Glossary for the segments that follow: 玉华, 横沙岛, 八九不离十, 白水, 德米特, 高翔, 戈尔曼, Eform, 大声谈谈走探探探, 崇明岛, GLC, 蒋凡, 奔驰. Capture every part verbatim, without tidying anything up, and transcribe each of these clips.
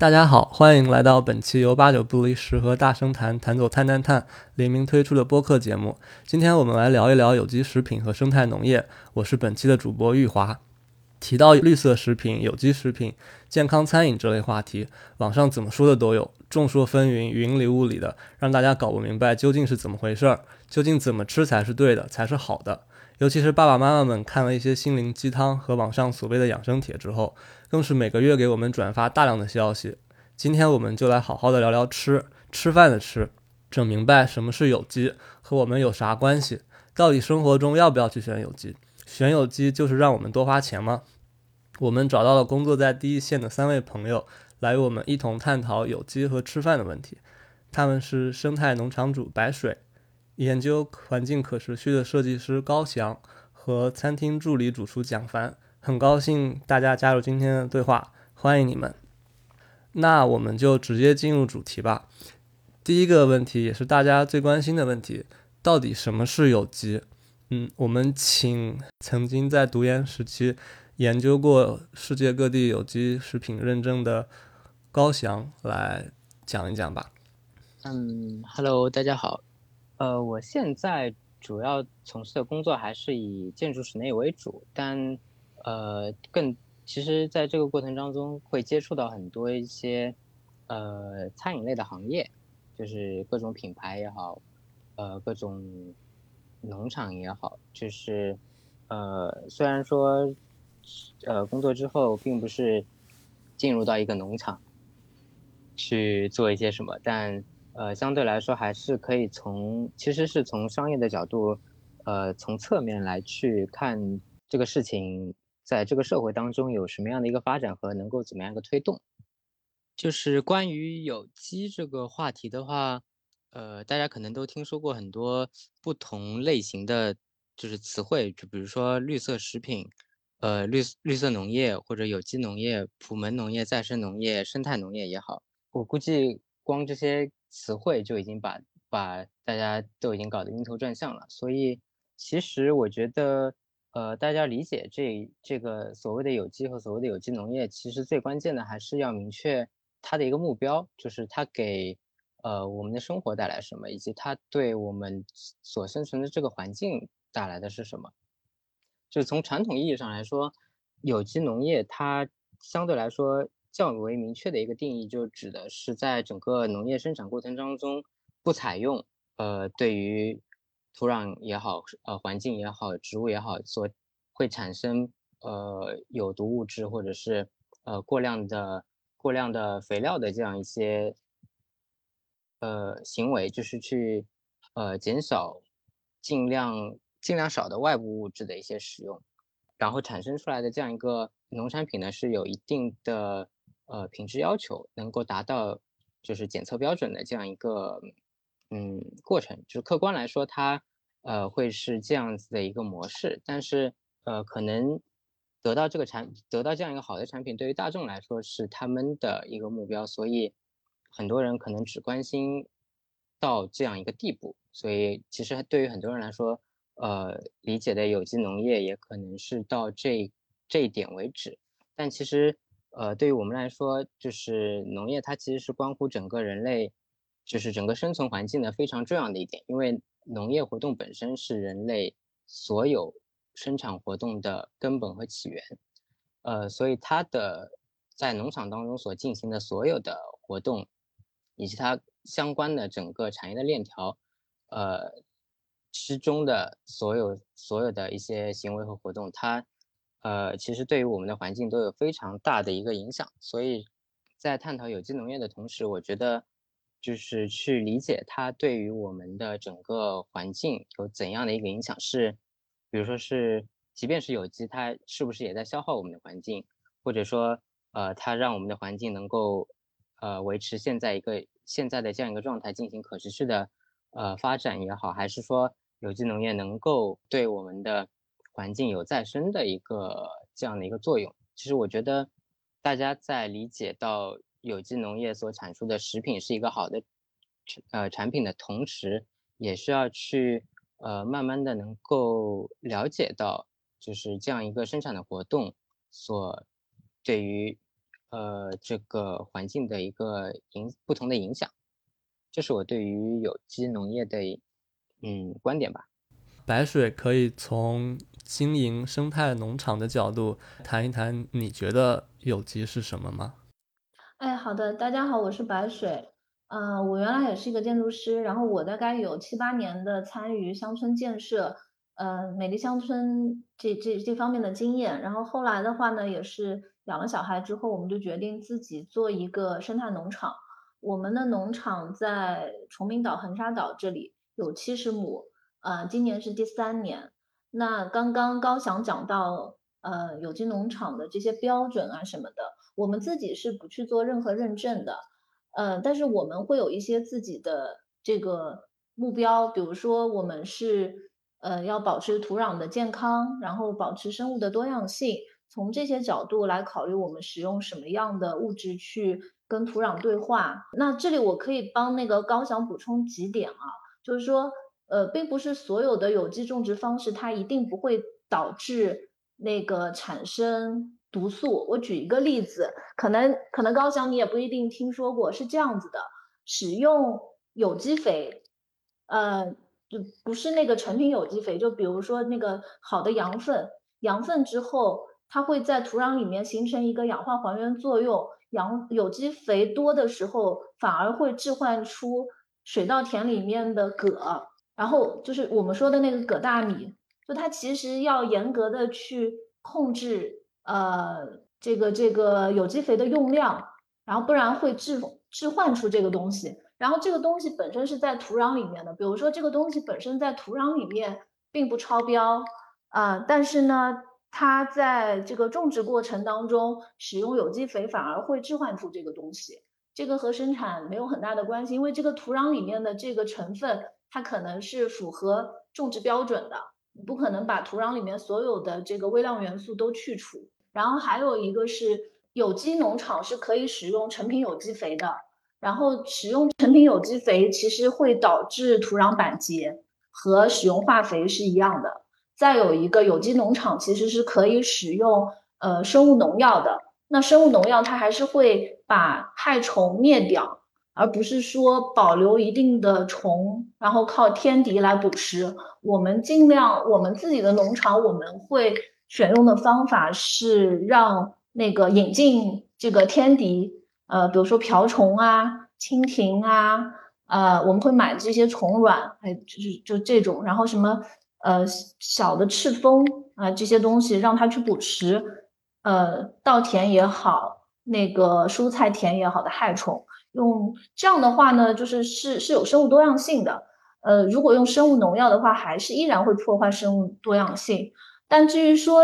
大家好，欢迎来到本期由八九不离十和大声谈谈走探探探联名推出的播客节目。今天我们来聊一聊有机食品和生态农业，我是本期的主播玉华。提到绿色食品、有机食品、健康餐饮这类话题，网上怎么说的都有，众说纷纭，云里雾里的，让大家搞不明白究竟是怎么回事，究竟怎么吃才是对的，才是好的。尤其是爸爸妈妈们看了一些心灵鸡汤和网上所谓的养生帖之后，更是每个月给我们转发大量的消息。今天我们就来好好的聊聊吃，吃饭的吃，整明白什么是有机，和我们有啥关系，到底生活中要不要去选有机？选有机就是让我们多花钱吗？我们找到了工作在第一线的三位朋友，来与我们一同探讨有机和吃饭的问题。他们是生态农场主白水，研究环境可持续的设计师高翔和餐厅助理主厨蒋凡。很高兴大家加入今天的对话，欢迎你们。那我们就直接进入主题吧。第一个问题也是大家最关心的问题，到底什么是有机？嗯，我们请曾经在读研时期研究过世界各地有机食品认证的高翔来讲一讲吧。嗯 ，Hello， 大家好。呃，我现在主要从事的工作还是以建筑室内为主，但呃，更其实在这个过程当中会接触到很多一些呃餐饮类的行业，就是各种品牌也好，呃，各种农场也好，就是呃，虽然说呃工作之后并不是进入到一个农场去做一些什么，但呃，相对来说还是可以从，其实是从商业的角度，呃，从侧面来去看这个事情在这个社会当中有什么样的一个发展和能够怎么样一个推动。就是关于有机这个话题的话，呃，大家可能都听说过很多不同类型的就是词汇，就比如说绿色食品，呃，绿绿色农业或者有机农业、普门农业、再生农业、生态农业也好，我估计光这些词汇就已经把把大家都已经搞得晕头转向了。所以其实我觉得呃大家理解这这个所谓的有机和所谓的有机农业，其实最关键的还是要明确它的一个目标，就是它给呃我们的生活带来什么，以及它对我们所生存的这个环境带来的是什么。就从传统意义上来说，有机农业它相对来说较为明确的一个定义，就指的是在整个农业生产过程当中不采用呃对于土壤也好、呃环境也好、植物也好所会产生呃有毒物质或者是呃过量的过量的肥料的这样一些呃行为，就是去呃减少尽量尽量少的外部物质的一些使用，然后产生出来的这样一个农产品呢是有一定的呃品质要求，能够达到就是检测标准的这样一个嗯过程。就是客观来说它呃会是这样子的一个模式，但是呃可能得到这个产得到这样一个好的产品对于大众来说是他们的一个目标，所以很多人可能只关心到这样一个地步。所以其实对于很多人来说呃理解的有机农业也可能是到这这一点为止。但其实呃对于我们来说，就是农业它其实是关乎整个人类就是整个生存环境的非常重要的一点，因为农业活动本身是人类所有生产活动的根本和起源。呃所以它的在农场当中所进行的所有的活动以及它相关的整个产业的链条呃之中的所有所有的一些行为和活动，它呃，其实对于我们的环境都有非常大的一个影响。所以在探讨有机农业的同时，我觉得就是去理解它对于我们的整个环境有怎样的一个影响，是比如说是即便是有机，它是不是也在消耗我们的环境，或者说呃，它让我们的环境能够呃维持现在一个现在的这样一个状态进行可持续的呃发展也好，还是说有机农业能够对我们的环境有再生的一个这样的一个作用。其实我觉得大家在理解到有机农业所产出的食品是一个好的呃产品的同时，也需要去呃慢慢的能够了解到就是这样一个生产的活动所对于呃这个环境的一个影不同的影响，这是我对于有机农业的嗯观点吧。白水可以从经营生态农场的角度谈一谈，你觉得有机是什么吗？哎，好的，大家好，我是白水。呃，我原来也是一个建筑师，然后我大概有七八年的参与乡村建设，呃，美丽乡村这这这方面的经验。然后后来的话呢，也是养了小孩之后，我们就决定自己做一个生态农场。我们的农场在崇明岛、横沙岛这里有七十亩，呃，今年是第三年。那刚刚高翔讲到，呃，有机农场的这些标准啊什么的，我们自己是不去做任何认证的，呃，但是我们会有一些自己的这个目标，比如说我们是呃要保持土壤的健康，然后保持生物的多样性，从这些角度来考虑我们使用什么样的物质去跟土壤对话。那这里我可以帮那个高翔补充几点啊，就是说呃，并不是所有的有机种植方式它一定不会导致那个产生毒素。我举一个例子，可能可能高翔你也不一定听说过，是这样子的，使用有机肥，呃，就不是那个成品有机肥，就比如说那个好的羊粪，羊粪之后，它会在土壤里面形成一个氧化还原作用，羊有机肥多的时候，反而会置换出水稻田里面的粿，然后就是我们说的那个粿大米，就它其实要严格的去控制呃，这个这个有机肥的用量，然后不然会置置换出这个东西。然后这个东西本身是在土壤里面的，比如说这个东西本身在土壤里面并不超标啊、呃，但是呢，它在这个种植过程当中使用有机肥反而会置换出这个东西。这个和生产没有很大的关系，因为这个土壤里面的这个成分它可能是符合种植标准的。你不可能把土壤里面所有的这个微量元素都去除。然后还有一个是有机农场是可以使用成品有机肥的，然后使用成品有机肥其实会导致土壤板结，和使用化肥是一样的。再有一个，有机农场其实是可以使用呃生物农药的，那生物农药它还是会把害虫灭掉，而不是说保留一定的虫然后靠天敌来捕食。我们尽量我们自己的农场我们会选用的方法是让那个引进这个天敌，呃，比如说瓢虫啊、蜻蜓啊，呃，我们会买这些虫卵，哎，就就这种，然后什么呃小的赤蜂啊、呃、这些东西让它去捕食，呃，稻田也好，那个蔬菜田也好的害虫，用这样的话呢，就是是是有生物多样性的。呃，如果用生物农药的话，还是依然会破坏生物多样性。但至于说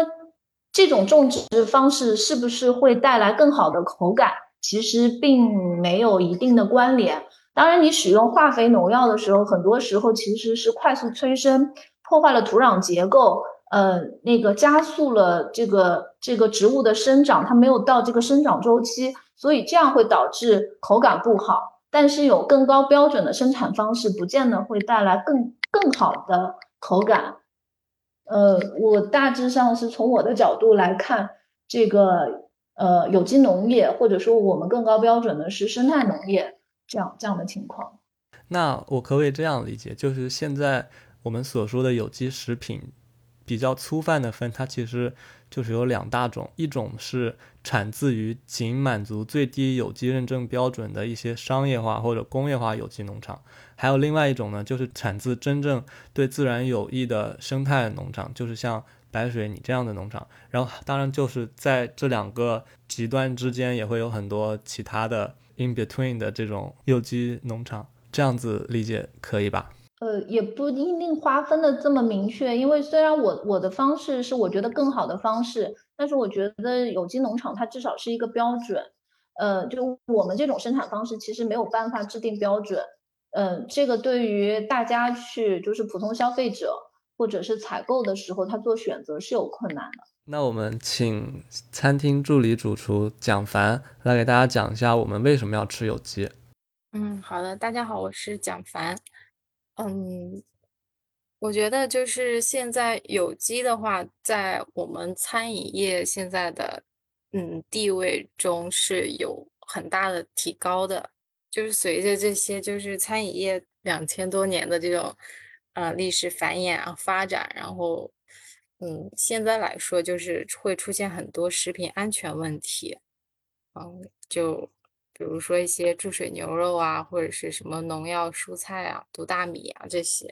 这种种植方式是不是会带来更好的口感，其实并没有一定的关联。当然你使用化肥农药的时候，很多时候其实是快速催生，破坏了土壤结构，呃，那个加速了这个这个植物的生长，它没有到这个生长周期，所以这样会导致口感不好。但是有更高标准的生产方式不见得会带来更更好的口感。呃，我大致上是从我的角度来看这个呃有机农业，或者说我们更高标准的是生态农业这样这样的情况。那我可不可以这样理解，就是现在我们所说的有机食品比较粗泛的分，它其实就是有两大种，一种是产自于仅满足最低有机认证标准的一些商业化或者工业化有机农场，还有另外一种呢，就是产自真正对自然有益的生态农场，就是像白水你这样的农场。然后当然就是在这两个极端之间也会有很多其他的 in between 的这种有机农场，这样子理解可以吧？呃，也不一定划分的这么明确，因为虽然我我的方式是我觉得更好的方式，但是我觉得有机农场它至少是一个标准，呃，就我们这种生产方式其实没有办法制定标准，呃，这个对于大家去就是普通消费者或者是采购的时候，他做选择是有困难的。那我们请餐厅助理主厨蒋凡来给大家讲一下我们为什么要吃有机。嗯，好的，大家好，我是蒋凡。嗯，我觉得就是现在有机的话，在我们餐饮业现在的嗯地位中是有很大的提高的。就是随着这些就是餐饮业两千多年的这种呃历史繁衍啊发展，然后嗯现在来说就是会出现很多食品安全问题。嗯，就比如说一些注水牛肉啊，或者是什么农药蔬菜啊、毒大米啊这些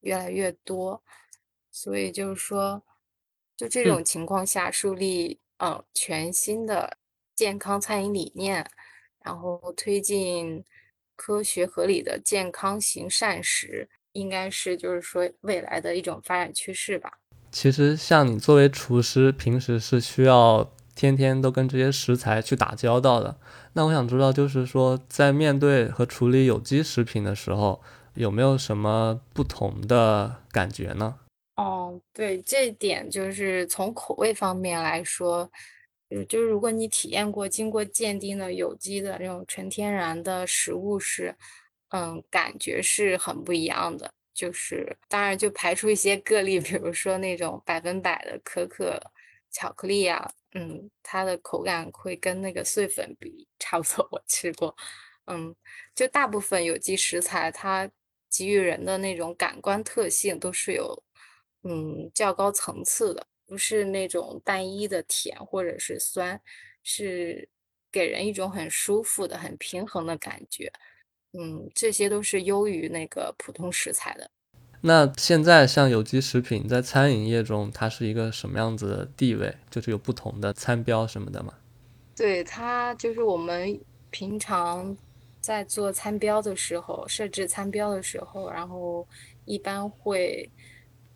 越来越多，所以就是说，就这嗯种情况下树立呃全新的健康餐饮理念，然后推进科学合理的健康型膳食，应该是就是说未来的一种发展趋势吧。其实像你作为厨师，平时是需要天天都跟这些食材去打交道的。那我想知道，就是说在面对和处理有机食品的时候，有没有什么不同的感觉呢？哦，对，这一点就是从口味方面来说，呃就是如果你体验过经过鉴定的有机的那种纯天然的食物是，嗯，感觉是很不一样的。就是当然就排除一些个例，比如说那种百分百的可可巧克力啊，嗯，它的口感会跟那个碎粉比差不多，我吃过，嗯，就大部分有机食材它给予人的那种感官特性都是有。嗯，较高层次的，不是那种单一的甜或者是酸，是给人一种很舒服的、很平衡的感觉。嗯，这些都是优于那个普通食材的。那现在像有机食品在餐饮业中，它是一个什么样子的地位？就是有不同的餐标什么的吗？对，它就是我们平常在做餐标的时候，设置餐标的时候，然后一般会，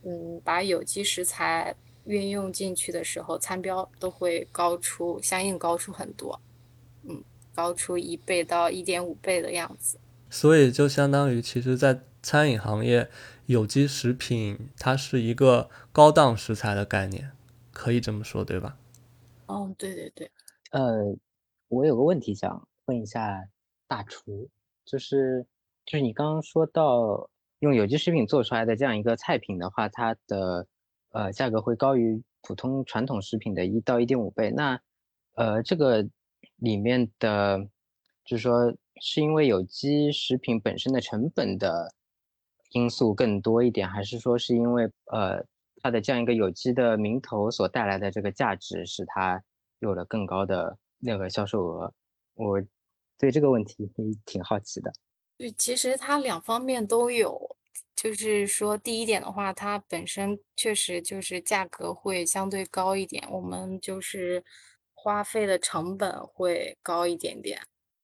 嗯，把有机食材运用进去的时候，餐标都会高出，相应高出很多，嗯，高出一倍到一点五倍的样子。所以就相当于，其实，在餐饮行业，有机食品它是一个高档食材的概念，可以这么说，对吧？哦，对对对，呃，我有个问题想问一下大厨，就是就是你刚刚说到用有机食品做出来的这样一个菜品的话，它的呃价格会高于普通传统食品的一到一点五倍。那呃这个里面的，就是说是因为有机食品本身的成本的因素更多一点，还是说是因为呃它的这样一个有机的名头所带来的这个价值，使它有了更高的那个销售额？我对这个问题挺好奇的。对，其实它两方面都有。就是说，第一点的话，它本身确实就是价格会相对高一点，我们就是花费的成本会高一点点。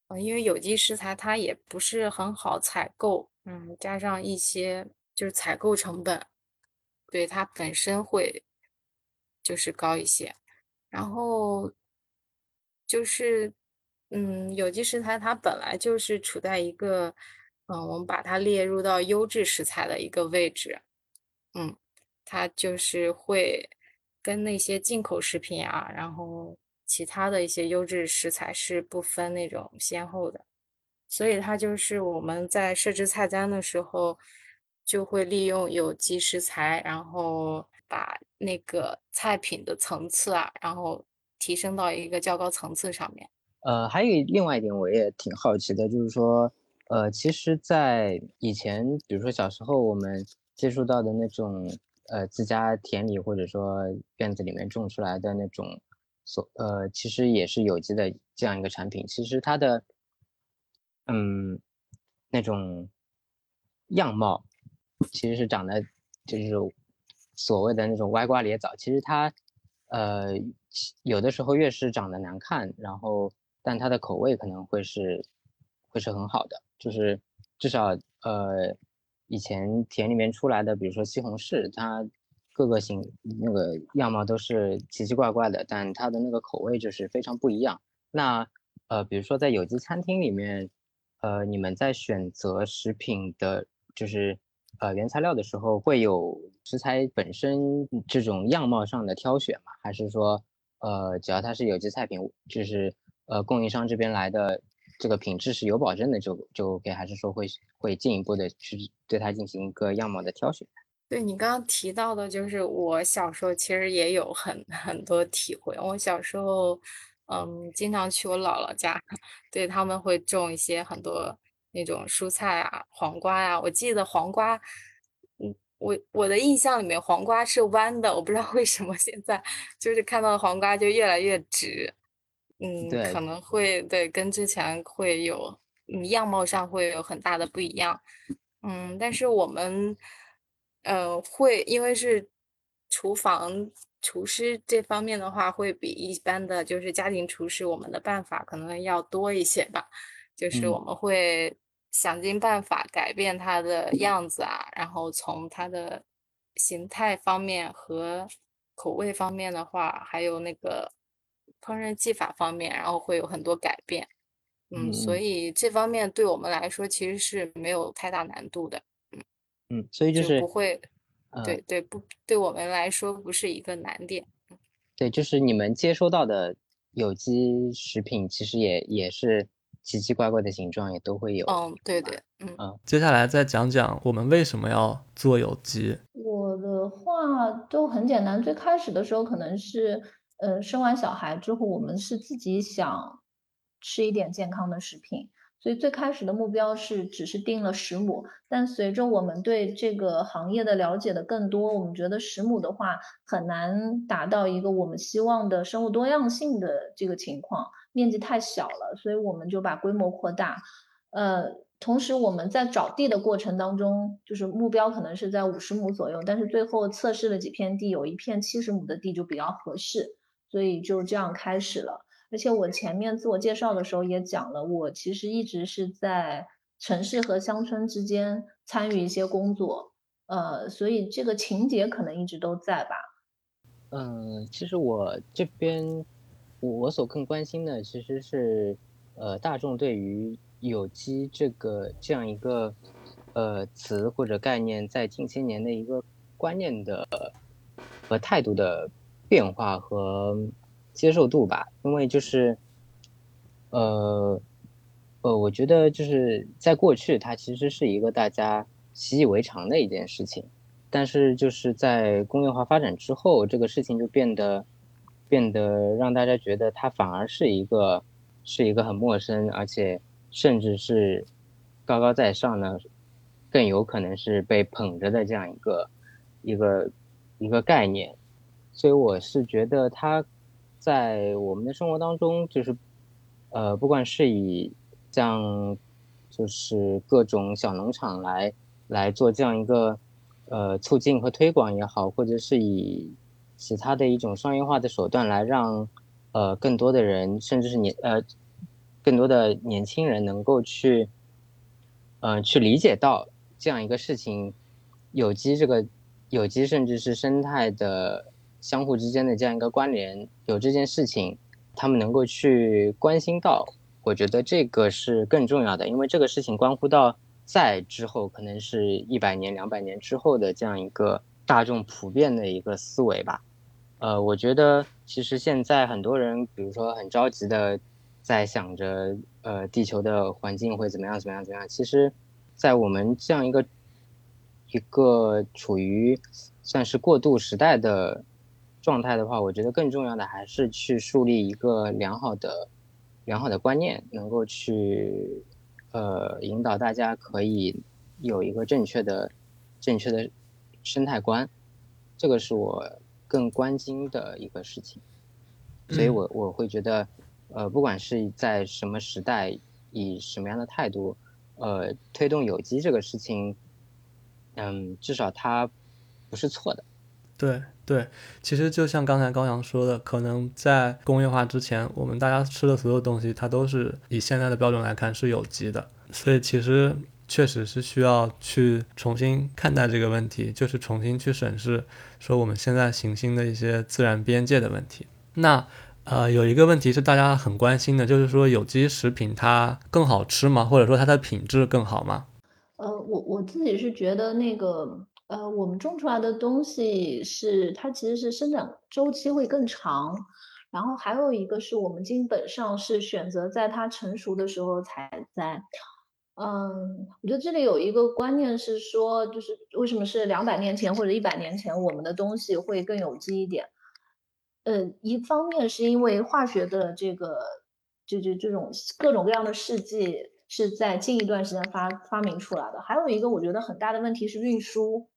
嗯，因为有机食材它也不是很好采购，嗯，加上一些就是采购成本，对它本身会就是高一些。然后就是，嗯，有机食材它本来就是处在一个，嗯，我们把它列入到优质食材的一个位置，嗯，它就是会跟那些进口食品啊，然后其他的一些优质食材是不分那种先后的，所以它就是我们在设置菜单的时候，就会利用有机食材，然后把那个菜品的层次啊，然后提升到一个较高层次上面。呃，还有一另外一点，我也挺好奇的，就是说，呃，其实，在以前，比如说小时候我们接触到的那种，呃，自家田里或者说院子里面种出来的那种，所呃，其实也是有机的这样一个产品，其实它的，嗯，那种样貌，其实是长得就是所谓的那种歪瓜裂枣。其实它，呃，其有的时候越是长得难看，然后但它的口味可能会是会是很好的，就是至少呃以前田里面出来的，比如说西红柿，它各个形那个样貌都是奇奇怪怪的，但它的那个口味就是非常不一样。那呃，比如说在有机餐厅里面，呃，你们在选择食品的，就是呃原材料的时候，会有食材本身这种样貌上的挑选吗？还是说，呃，只要它是有机菜品，就是呃供应商这边来的这个品质是有保证的就就 OK？还是说会会进一步的去对它进行一个样貌的挑选？对你刚刚提到的，就是我小时候其实也有很很多体会。我小时候，嗯，经常去我姥姥家，对，他们会种一些很多那种蔬菜啊、黄瓜呀、我记得黄瓜，嗯，我我的印象里面黄瓜是弯的，我不知道为什么现在就是看到黄瓜就越来越直。嗯，可对，能会对跟之前会有，嗯，样貌上会有很大的不一样。嗯，但是我们，呃，会因为是厨房厨师这方面的话，会比一般的就是家庭厨师，我们的办法可能要多一些吧。就是我嗯，们会想尽办法改变它的样子啊，然后从它的形态方面和口味方面的话，还有那个烹饪技法方面，然后会有很多改变。嗯，嗯所嗯以这方面对我们来说其实是没有太大难度的，嗯，所以就就不是，会，对呃，对不，对我们来说不是一个难点。对，就是你们接收到的有机食品，其实也也是奇奇怪怪的形状，也都会有，嗯，对对吧？对，嗯嗯接下来再讲讲我们为什么要做有机。我的话就很简单，最开始的时候可能是，呃，生完小孩之后，我们是自己想吃一点健康的食品，所以最开始的目标是只是定了十亩，但随着我们对这个行业的了解的更多，我们觉得十亩的话很难达到一个我们希望的生物多样性的这个情况，面积太小了，所以我们就把规模扩大。呃，同时我们在找地的过程当中，就是目标可能是在五十亩左右，但是最后测试了几片地，有一片七十亩的地就比较合适，所以就这样开始了。而且我前面自我介绍的时候也讲了，我其实一直是在城市和乡村之间参与一些工作，呃，所以这个情节可能一直都在吧。嗯，呃其实我这边我我所更关心的其实是，呃，大众对于有机这个这样一个呃词或者概念，在近些年的一个观念的和态度的变化和接受度吧，因为就是呃呃，我觉得就是在过去，它其实是一个大家习以为常的一件事情。但是就是在工业化发展之后，这个事情就变得变得让大家觉得它反而是一个是一个很陌生，而且甚至是高高在上呢，更有可能是被捧着的这样一个一个一个概念。所以我是觉得它在我们的生活当中，就是呃，不管是以像就是各种小农场来来做这样一个呃促进和推广也好，或者是以其他的一种商业化的手段来让呃更多的人，甚至是年呃更多的年轻人能够去呃去理解到这样一个事情，有机这个有机甚至是生态的相互之间的这样一个关联，有这件事情，他们能够去关心到，我觉得这个是更重要的，因为这个事情关乎到在之后可能是一百年、两百年之后的这样一个大众普遍的一个思维吧。呃，我觉得其实现在很多人，比如说很着急的在想着，呃，地球的环境会怎么样、怎么样、怎么样。其实，在我们这样一个一个处于算是过渡时代的状态的话，我觉得更重要的还是去树立一个良好的良好的观念，能够去呃引导大家可以有一个正确的正确的生态观。这个是我更关心的一个事情，所以嗯我我会觉得，呃，不管是在什么时代，以什么样的态度，呃，推动有机这个事情，嗯，至少它不是错的。对对，其实就像刚才高阳说的，可能在工业化之前，我们大家吃的所有东西，它都是以现在的标准来看是有机的，所以其实确实是需要去重新看待这个问题，就是重新去审视说我们现在行星的一些自然边界的问题。那呃，有一个问题是大家很关心的，就是说有机食品它更好吃吗？或者说它的品质更好吗？呃，我我自己是觉得那个，呃，我们种出来的东西是它其实是生长周期会更长，然后还有一个是我们基本上是选择在它成熟的时候采摘。嗯，我觉得这里有一个观念是说，就是为什么是两百年前或者一百年前我们的东西会更有机一点？呃，一方面是因为化学的这个就就这种各种各样的试剂是在近一段时间发发明出来的，还有一个我觉得很大的问题是运输。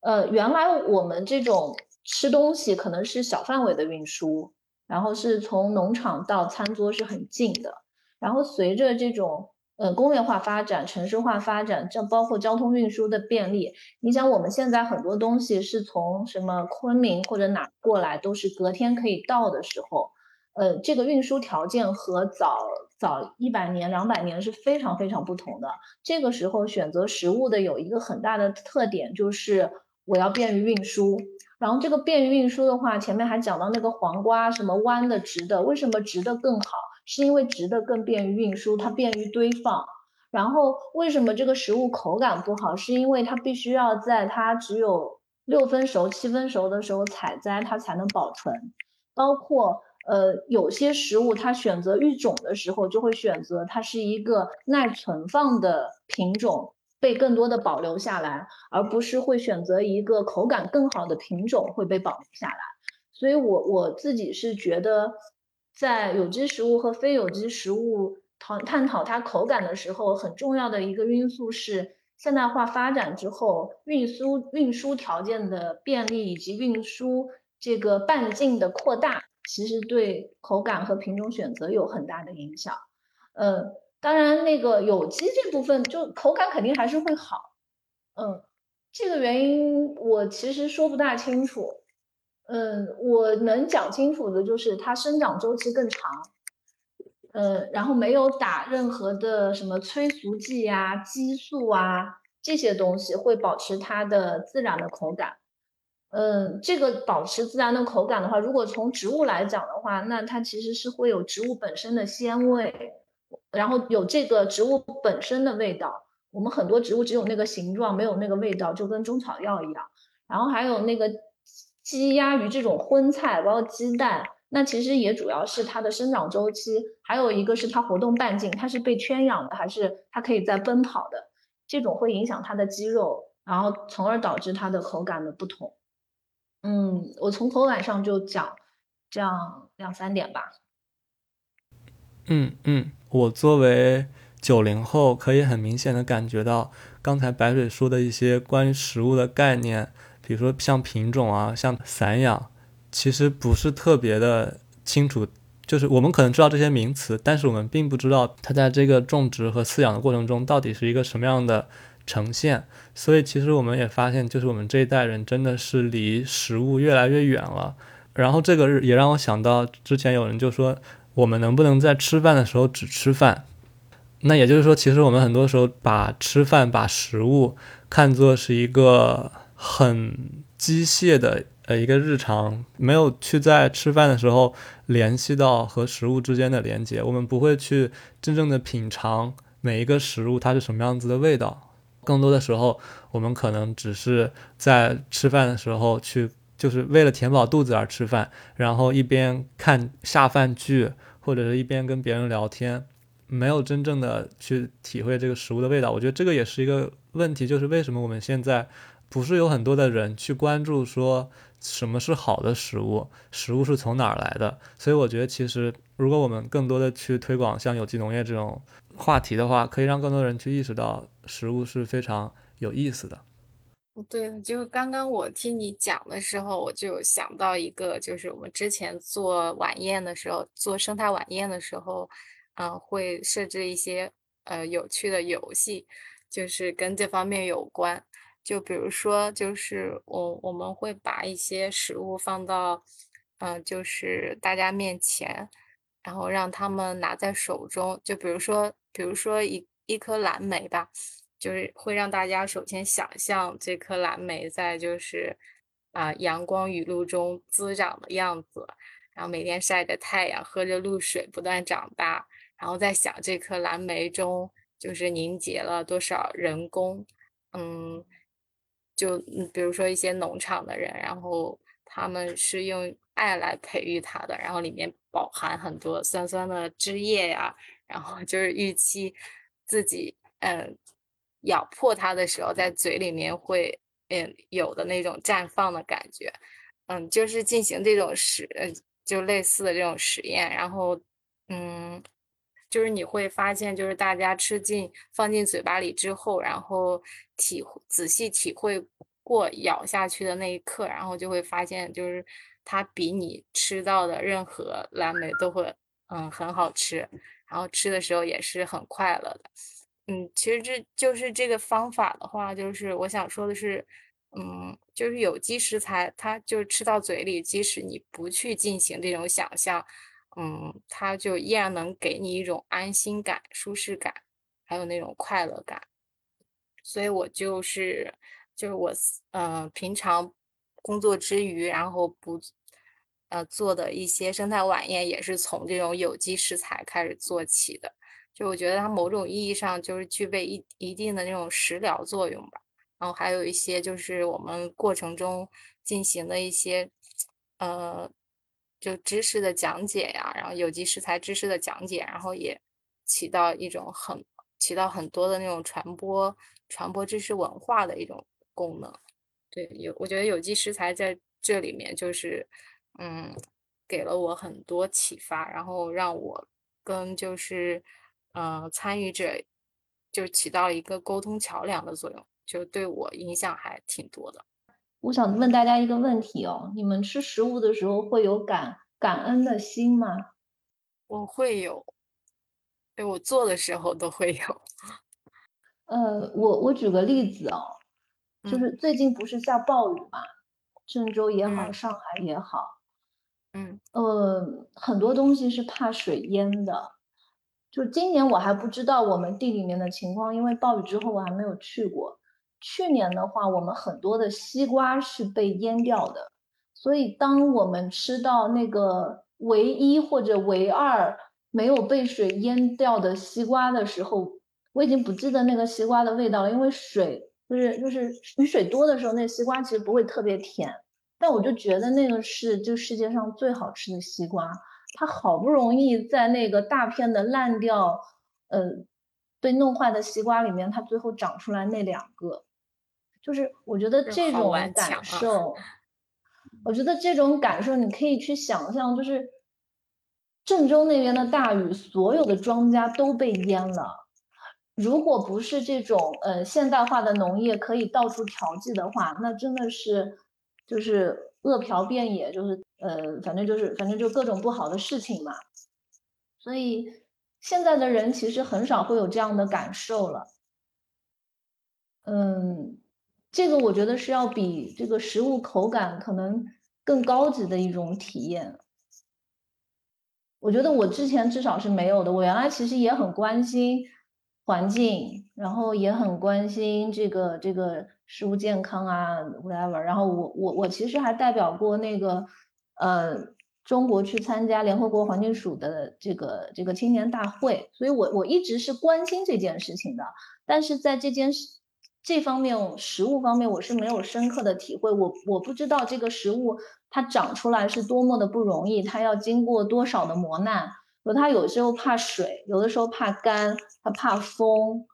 呃，原来我们这种吃东西可能是小范围的运输，然后是从农场到餐桌是很近的，然后随着这种呃工业化发展、城市化发展，这包括交通运输的便利，你想我们现在很多东西是从什么昆明或者哪过来都是隔天可以到的时候，呃，这个运输条件和早早一百年、两百年是非常非常不同的。这个时候选择食物的有一个很大的特点就是我要便于运输，然后这个便于运输的话，前面还讲到那个黄瓜什么弯的直的，为什么直的更好，是因为直的更便于运输，它便于堆放。然后为什么这个食物口感不好，是因为它必须要在它只有六分熟七分熟的时候采摘它才能保存。包括呃，有些食物它选择育种的时候就会选择它是一个耐存放的品种被更多的保留下来，而不是会选择一个口感更好的品种会被保留下来。所以我我自己是觉得在有机食物和非有机食物探讨它口感的时候，很重要的一个因素是现代化发展之后运输运输条件的便利以及运输这个半径的扩大，其实对口感和品种选择有很大的影响。呃当然那个有机这部分就口感肯定还是会好，嗯，这个原因我其实说不大清楚，嗯，我能讲清楚的就是它生长周期更长，嗯，然后没有打任何的什么催熟剂啊激素啊这些东西，会保持它的自然的口感。嗯，这个保持自然的口感的话，如果从植物来讲的话，那它其实是会有植物本身的鲜味，然后有这个植物本身的味道，我们很多植物只有那个形状没有那个味道，就跟中草药一样。然后还有那个鸡鸭鱼这种荤菜，包括鸡蛋，那其实也主要是它的生长周期，还有一个是它活动半径，它是被圈养的还是它可以在奔跑的，这种会影响它的肌肉，然后从而导致它的口感的不同。嗯，我从口感上就讲这样两三点吧。嗯嗯，我作为九零后，可以很明显的感觉到，刚才白水说的一些关于食物的概念，比如说像品种啊，像散养，其实不是特别的清楚。就是我们可能知道这些名词，但是我们并不知道它在这个种植和饲养的过程中到底是一个什么样的呈现。所以其实我们也发现，就是我们这一代人真的是离食物越来越远了。然后这个也让我想到，之前有人就说，我们能不能在吃饭的时候只吃饭？那也就是说，其实我们很多时候把吃饭、把食物看作是一个很机械的呃一个日常，没有去在吃饭的时候联系到和食物之间的连接，我们不会去真正的品尝每一个食物它是什么样子的味道。更多的时候，我们可能只是在吃饭的时候去就是为了填饱肚子而吃饭，然后一边看下饭剧或者是一边跟别人聊天，没有真正的去体会这个食物的味道。我觉得这个也是一个问题，就是为什么我们现在不是有很多的人去关注说什么是好的食物，食物是从哪儿来的。所以我觉得其实如果我们更多的去推广像有机农业这种话题的话，可以让更多人去意识到食物是非常有意思的。对，就是刚刚我听你讲的时候，我就想到一个，就是我们之前做晚宴的时候，做生态晚宴的时候，嗯、呃，会设置一些呃有趣的游戏，就是跟这方面有关。就比如说，就是我我们会把一些食物放到，嗯、呃，就是大家面前，然后让他们拿在手中。就比如说，比如说一一颗蓝莓吧。就是会让大家首先想象这颗蓝莓在就是啊、呃、阳光雨露中滋长的样子，然后每天晒着太阳喝着露水不断长大，然后再想这颗蓝莓中就是凝结了多少人工，嗯，就比如说一些农场的人，然后他们是用爱来培育它的，然后里面饱含很多酸酸的汁液呀、啊，然后就是预期自己嗯。咬破它的时候在嘴里面会嗯有的那种绽放的感觉。嗯，就是进行这种实就类似的这种实验，然后嗯就是你会发现，就是大家吃进放进嘴巴里之后，然后体仔细体会过咬下去的那一刻，然后就会发现就是它比你吃到的任何蓝莓都会嗯很好吃，然后吃的时候也是很快乐的。嗯，其实这就是这个方法的话，就是我想说的是，嗯，就是有机食材它就吃到嘴里，即使你不去进行这种想象，嗯，它就依然能给你一种安心感、舒适感，还有那种快乐感。所以我就是就是我嗯、呃、平常工作之余，然后不呃做的一些生态晚宴，也是从这种有机食材开始做起的。就我觉得它某种意义上就是具备一一定的那种食疗作用吧。然后还有一些就是我们过程中进行的一些呃就知识的讲解呀，然后有机食材知识的讲解，然后也起到一种很起到很多的那种传播传播知识文化的一种功能。对，有我觉得有机食材在这里面就是嗯给了我很多启发，然后让我跟就是呃参与者就起到了一个沟通桥梁的作用，就对我影响还挺多的。我想问大家一个问题哦，你们吃食物的时候会有感感恩的心吗？我会有，对，我做的时候都会有。呃，我我举个例子哦，就是最近不是下暴雨嘛，郑州也好，嗯上海也好，嗯呃，很多东西是怕水淹的。就今年我还不知道我们地里面的情况，因为暴雨之后我还没有去过。去年的话，我们很多的西瓜是被淹掉的，所以当我们吃到那个唯一或者唯二没有被水淹掉的西瓜的时候，我已经不记得那个西瓜的味道了，因为水就是就是雨水多的时候，那西瓜其实不会特别甜，但我就觉得那个是就世界上最好吃的西瓜，它好不容易在那个大片的烂掉，呃，被弄坏的西瓜里面，它最后长出来那两个，就是我觉得这种感受，我觉得这种感受你可以去想象，就是郑州那边的大雨，所有的庄稼都被淹了。如果不是这种呃现代化的农业可以到处调剂的话，那真的是就是饿殍遍野，就是呃反正就是反正就各种不好的事情嘛。所以现在的人其实很少会有这样的感受了。嗯，这个我觉得是要比这个食物口感可能更高级的一种体验。我觉得我之前至少是没有的，我原来其实也很关心环境，然后也很关心这个这个食物健康啊 whatever。 然后我我我其实还代表过那个呃中国去参加联合国环境署的这个这个青年大会，所以我我一直是关心这件事情的，但是在这件事这方面食物方面我是没有深刻的体会，我我不知道这个食物它长出来是多么的不容易，它要经过多少的磨难，有它有时候怕水，有的时候怕干，它怕风，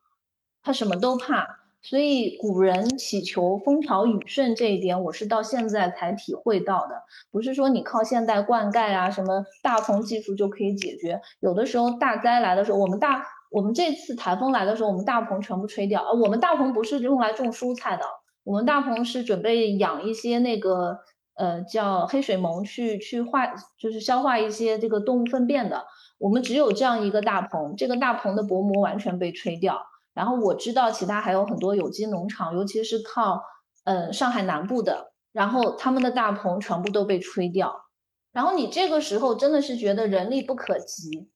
它什么都怕，所以古人祈求风调雨顺这一点我是到现在才体会到的，不是说你靠现代灌溉啊什么大棚技术就可以解决，有的时候大灾来的时候，我们大我们这次台风来的时候我们大棚全部吹掉，而我们大棚不是用来种蔬菜的，我们大棚是准备养一些那个呃，叫黑水虻去去化，就是消化一些这个动物粪便的。我们只有这样一个大棚，这个大棚的薄膜完全被吹掉。然后我知道其他还有很多有机农场，尤其是靠呃上海南部的，然后他们的大棚全部都被吹掉。然后你这个时候真的是觉得人力不可及，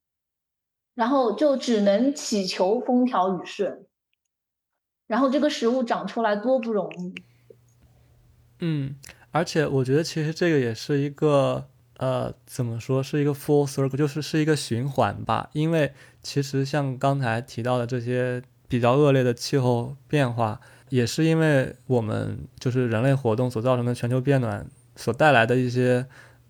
然后就只能祈求风调雨顺，然后这个食物长出来多不容易。嗯。而且我觉得其实这个也是一个呃，怎么说是一个 full circle， 就是是一个循环吧，因为其实像刚才提到的这些比较恶劣的气候变化也是因为我们就是人类活动所造成的全球变暖所带来的一些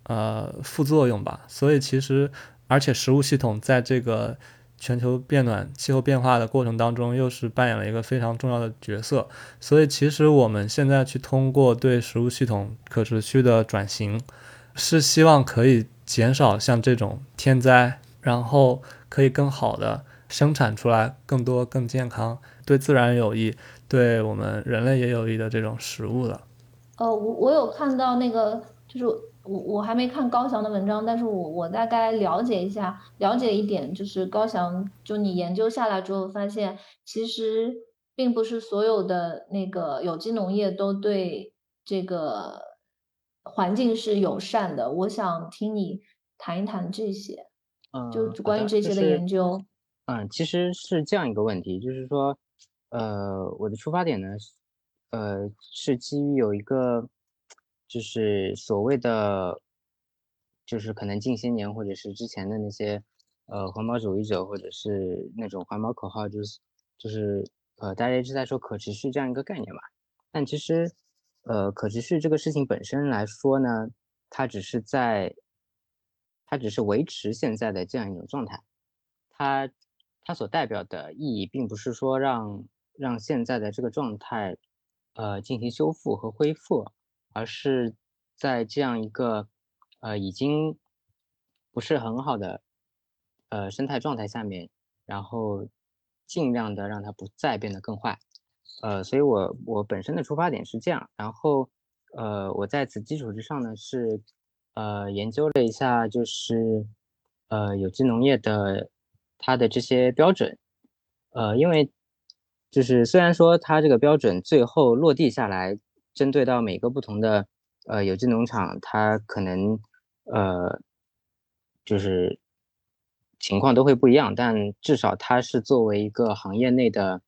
呃副作用吧，所以其实而且食物系统在这个全球变暖气候变化的过程当中又是扮演了一个非常重要的角色。所以其实我们现在去通过对食物系统可持续的转型，是希望可以减少像这种天灾，然后可以更好的生产出来更多更健康对自然有益对我们人类也有益的这种食物的。呃，我我有看到那个，就是我我还没看高翔的文章，但是我我大概了解一下，了解一点，就是高翔，就你研究下来之后发现，其实并不是所有的那个有机农业都对这个环境是友善的。我想听你谈一谈这些，嗯，就关于这些的研究。嗯，就是嗯，其实是这样一个问题，就是说，呃，我的出发点呢，呃，是基于有一个。就是所谓的就是可能近些年或者是之前的那些呃环保主义者或者是那种环保口号，就是就是呃大家一直在说可持续这样一个概念吧。但其实呃可持续这个事情本身来说呢，它只是在它只是维持现在的这样一种状态，它它所代表的意义并不是说让让现在的这个状态呃进行修复和恢复，而是在这样一个呃已经不是很好的呃生态状态下面，然后尽量的让它不再变得更坏。呃，所以我我本身的出发点是这样，然后呃我在此基础之上呢是呃研究了一下，就是呃有机农业的它的这些标准，呃因为就是虽然说它这个标准最后落地下来。针对到每个不同的呃有机农场，它可能呃就是情况都会不一样，但至少它是作为一个行业内的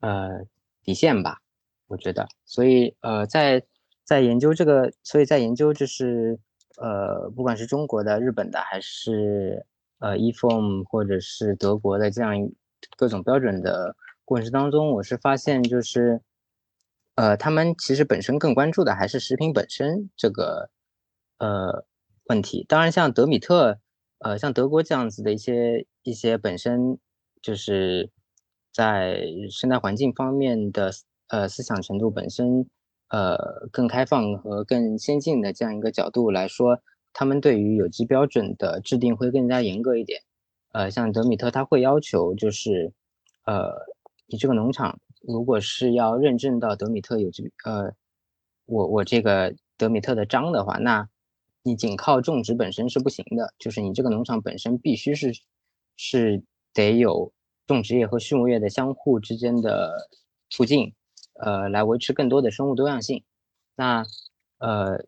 呃底线吧，我觉得。所以呃在在研究这个，所以在研究就是呃不管是中国的、日本的，还是呃 Eform 或者是德国的这样各种标准的过程当中，我是发现就是。呃，他们其实本身更关注的还是食品本身这个呃问题。当然，像德米特，呃，像德国这样子的一些一些本身就是在生态环境方面的呃思想程度本身呃更开放和更先进的这样一个角度来说，他们对于有机标准的制定会更加严格一点。呃，像德米特，他会要求就是呃你这个农场。如果是要认证到德米特有机呃，我我这个德米特的章的话，那你仅靠种植本身是不行的，就是你这个农场本身必须是是得有种植业和畜牧业的相互之间的促进，呃，来维持更多的生物多样性。那呃，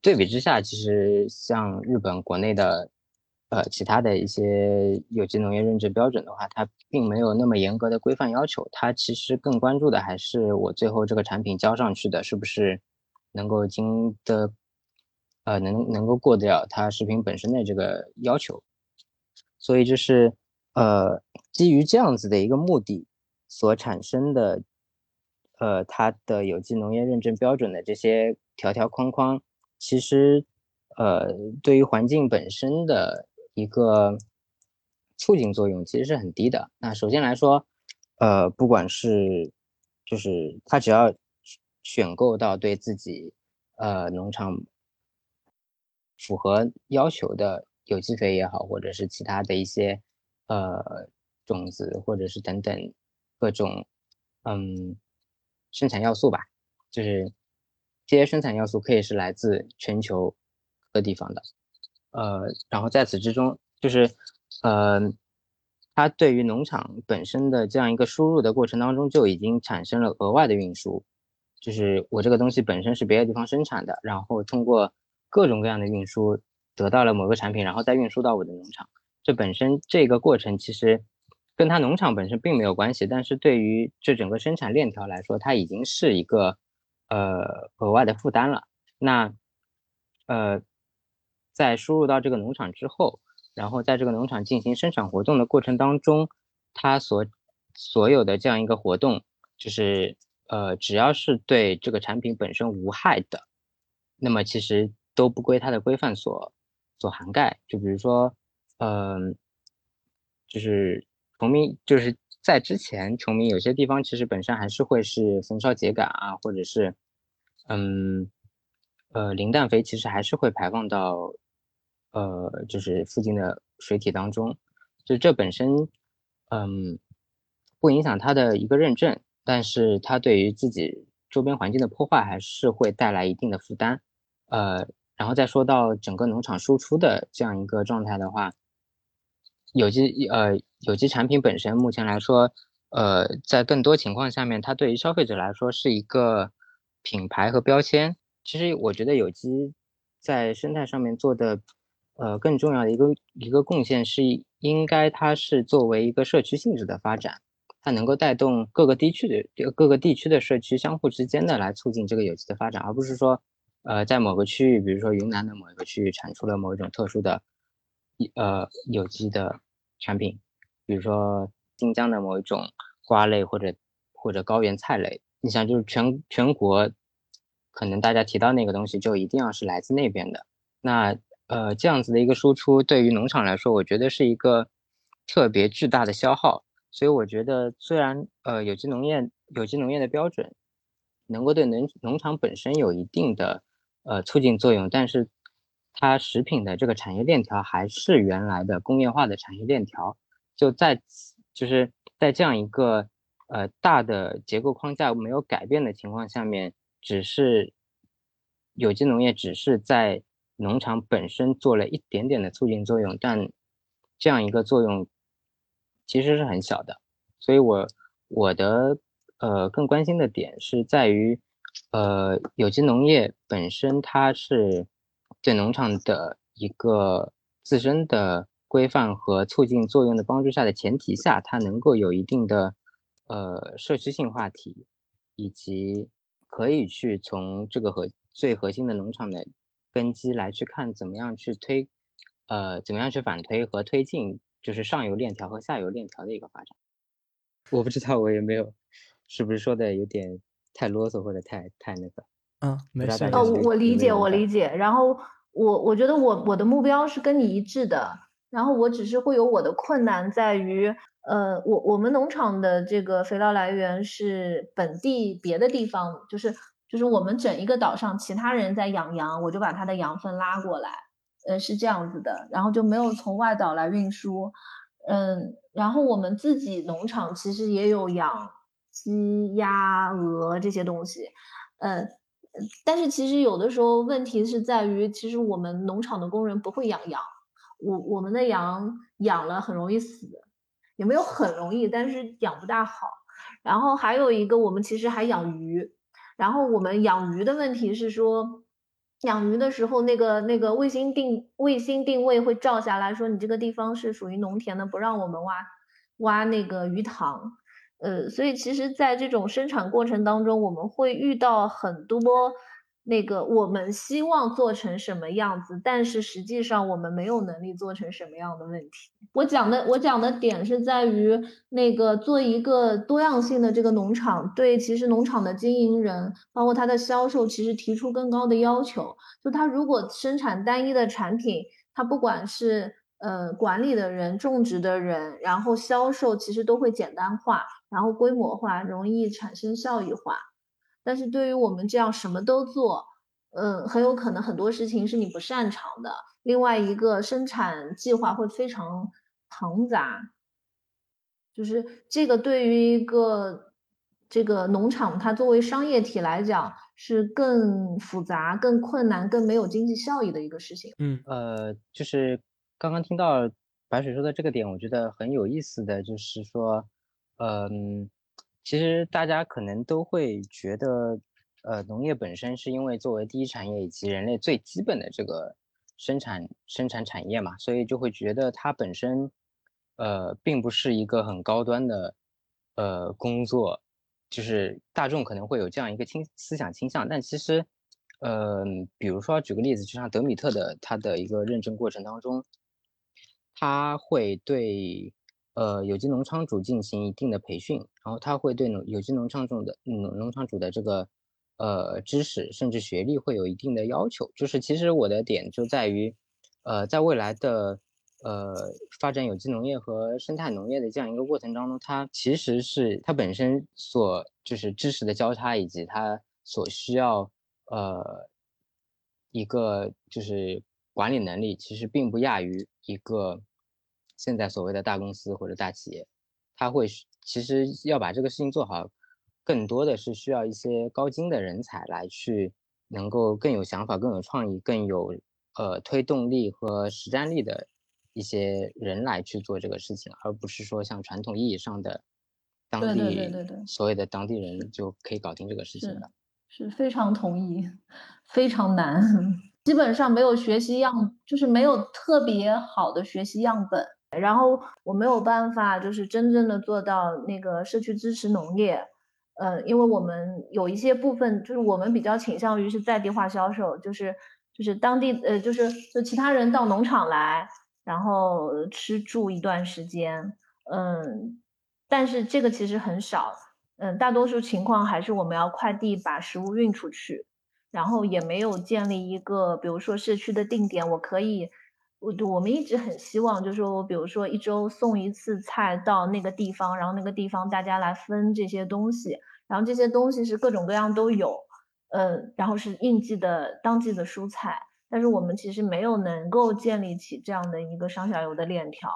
对比之下，其实像日本国内的呃其他的一些有机农业认证标准的话，它。并没有那么严格的规范要求，它其实更关注的还是我最后这个产品交上去的是不是能够经的呃能能够过得了它食品本身的这个要求。所以就是呃基于这样子的一个目的所产生的呃它的有机农业认证标准的这些条条框框，其实呃对于环境本身的一个促进作用其实是很低的。那首先来说，呃，不管是就是他只要选购到对自己呃农场符合要求的有机肥也好，或者是其他的一些呃种子或者是等等各种嗯生产要素吧，就是这些生产要素可以是来自全球各地方的，呃，然后在此之中就是。呃，它对于农场本身的这样一个输入的过程当中，就已经产生了额外的运输，就是我这个东西本身是别的地方生产的，然后通过各种各样的运输得到了某个产品，然后再运输到我的农场。这本身这个过程其实跟它农场本身并没有关系，但是对于这整个生产链条来说，它已经是一个呃额外的负担了。那呃，在输入到这个农场之后。然后在这个农场进行生产活动的过程当中，它所所有的这样一个活动，就是呃，只要是对这个产品本身无害的，那么其实都不归它的规范所所涵盖。就比如说，嗯、呃，就是崇明就是在之前崇明有些地方其实本身还是会是焚烧秸秆啊，或者是嗯呃磷氮肥其实还是会排放到呃就是附近的水体当中，就这本身嗯不影响它的一个认证，但是它对于自己周边环境的破坏还是会带来一定的负担。呃然后再说到整个农场输出的这样一个状态的话，有机呃有机产品本身目前来说呃在更多情况下面它对于消费者来说是一个品牌和标签。其实我觉得有机在生态上面做的呃更重要的一个一个贡献是应该它是作为一个社区性质的发展，它能够带动各个地区的各个地区的社区相互之间的来促进这个有机的发展，而不是说呃在某个区域比如说云南的某一个区域产出了某一种特殊的呃有机的产品，比如说新疆的某一种瓜类或者或者高原菜类。你想就是全全国可能大家提到那个东西就一定要是来自那边的，那呃这样子的一个输出对于农场来说我觉得是一个特别巨大的消耗。所以我觉得虽然呃有机农业有机农业的标准能够对农农场本身有一定的呃促进作用，但是它食品的这个产业链条还是原来的工业化的产业链条，就在就是在这样一个呃大的结构框架没有改变的情况下面，只是有机农业只是在农场本身做了一点点的促进作用，但这样一个作用其实是很小的。所以我我的呃更关心的点是在于呃有机农业本身它是对农场的一个自身的规范和促进作用的帮助下的前提下，它能够有一定的呃社区性话题，以及可以去从这个核最核心的农场的根基来去看怎么样去推呃怎么样去反推和推进就是上游链条和下游链条的一个发展。我不知道我也没有是不是说的有点太啰嗦或者太太那个啊，没事哦，我理解我理解。然后我我觉得我我的目标是跟你一致的，然后我只是会有我的困难在于，呃，我我们农场的这个肥料来源是本地别的地方，就是就是我们整一个岛上其他人在养羊，我就把它的羊粪拉过来，呃，是这样子的，然后就没有从外岛来运输，嗯，然后我们自己农场其实也有养鸡、鸭、鹅这些东西，嗯。但是其实有的时候问题是在于，其实我们农场的工人不会养羊，我我们的羊养了很容易死，也没有很容易，但是养不大好。然后还有一个，我们其实还养鱼，然后我们养鱼的问题是说，养鱼的时候那个那个卫星定卫星定位会照下来说你这个地方是属于农田的，不让我们挖挖那个鱼塘。呃，所以其实在这种生产过程当中，我们会遇到很多那个我们希望做成什么样子，但是实际上我们没有能力做成什么样的问题。我讲的我讲的点是在于那个做一个多样性的这个农场，对其实农场的经营人包括他的销售其实提出更高的要求。就他如果生产单一的产品，他不管是呃管理的人、种植的人，然后销售其实都会简单化，然后规模化，容易产生效益化。但是对于我们这样什么都做，嗯，很有可能很多事情是你不擅长的。另外一个，生产计划会非常庞杂，就是这个对于一个这个农场，它作为商业体来讲，是更复杂、更困难、更没有经济效益的一个事情。嗯，呃，就是刚刚听到白水说的这个点，我觉得很有意思的就是说。嗯，其实大家可能都会觉得，呃，农业本身是因为作为第一产业以及人类最基本的这个生产生产产业嘛，所以就会觉得它本身，呃，并不是一个很高端的，呃，工作，就是大众可能会有这样一个倾思想倾向，但其实，呃，比如说举个例子，就像德米特的它的一个认证过程当中，它会对。呃，有机农场主进行一定的培训，然后他会对有机农场主的农场主的这个呃知识甚至学历会有一定的要求。就是其实我的点就在于，呃，在未来的呃发展有机农业和生态农业的这样一个过程当中，它其实是它本身所就是知识的交叉，以及它所需要呃一个就是管理能力，其实并不亚于一个现在所谓的大公司或者大企业。它会其实要把这个事情做好，更多的是需要一些高精的人才来去能够更有想法、更有创意、更有呃推动力和实战力的一些人来去做这个事情，而不是说像传统意义上的当地，对对对对对，所谓的当地人就可以搞定这个事情了。是非常同意，非常难，基本上没有学习样，就是没有特别好的学习样本。然后我没有办法就是真正的做到那个社区支持农业，呃，因为我们有一些部分就是我们比较倾向于是在地化销售，就是就是当地呃就是就其他人到农场来，然后吃住一段时间，嗯，但是这个其实很少，嗯，大多数情况还是我们要快递把食物运出去，然后也没有建立一个比如说社区的定点，我可以。我我们一直很希望，就是说，比如说一周送一次菜到那个地方，然后那个地方大家来分这些东西，然后这些东西是各种各样都有，呃，然后是应季的、当季的蔬菜。但是我们其实没有能够建立起这样的一个上下游的链条。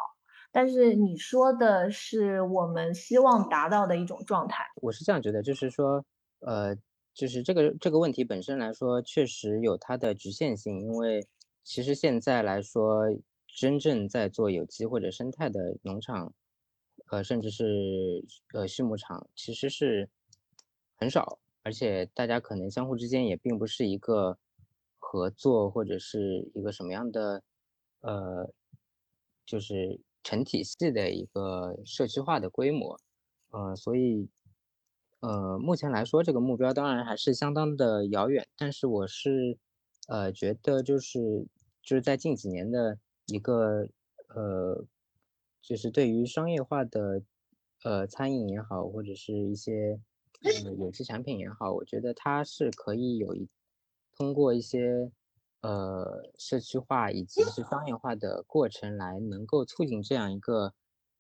但是你说的是我们希望达到的一种状态。我是这样觉得，就是说，呃，就是这个这个问题本身来说，确实有它的局限性，因为。其实现在来说，真正在做有机或者生态的农场，呃，甚至是呃畜牧场，其实是很少，而且大家可能相互之间也并不是一个合作或者是一个什么样的呃，就是成体系的一个社区化的规模，呃，所以呃，目前来说这个目标当然还是相当的遥远，但是我是。呃，觉得就是就是在近几年的一个呃，就是对于商业化的呃餐饮也好，或者是一些呃有机产品也好，我觉得它是可以有一通过一些呃社区化以及是商业化的过程来能够促进这样一个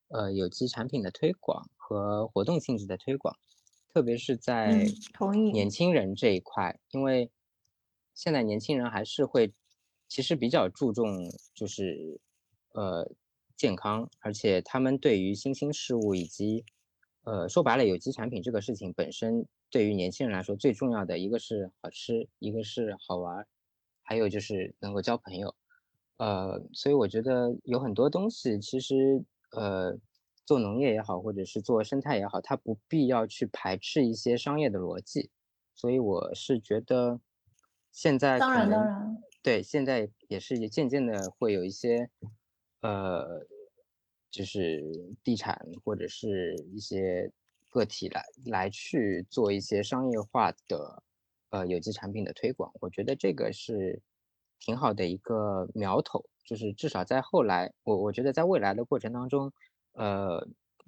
呃有机产品的推广和活动性质的推广，特别是在年轻人这一块，嗯、因为。现在年轻人还是会，其实比较注重就是，呃，健康，而且他们对于新兴事物以及，呃，说白了，有机产品这个事情本身，对于年轻人来说最重要的一个是好吃，一个是好玩，还有就是能够交朋友，呃，所以我觉得有很多东西其实，呃，做农业也好，或者是做生态也好，它不必要去排斥一些商业的逻辑，所以我是觉得。现在当然当然对，现在也是也渐渐的会有一些呃就是地产或者是一些个体来来去做一些商业化的呃有机产品的推广，我觉得这个是挺好的一个苗头，就是至少在后来我我觉得在未来的过程当中呃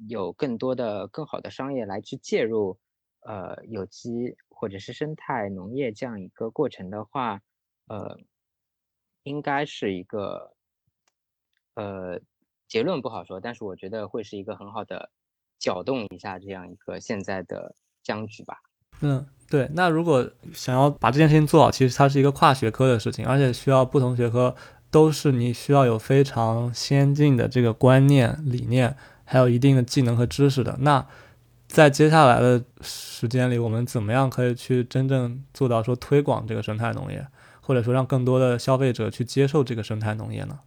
有更多的更好的商业来去介入呃有机或者是生态农业这样一个过程的话，呃应该是一个呃结论不好说，但是我觉得会是一个很好的搅动一下这样一个现在的僵局吧。嗯，对，那如果想要把这件事情做好，其实它是一个跨学科的事情，而且需要不同学科都是你需要有非常先进的这个观念理念还有一定的技能和知识的。那在接下来的时间里，我们怎么样可以去真正做到说推广这个生态农业，或者说让更多的消费者去接受这个生态农业呢？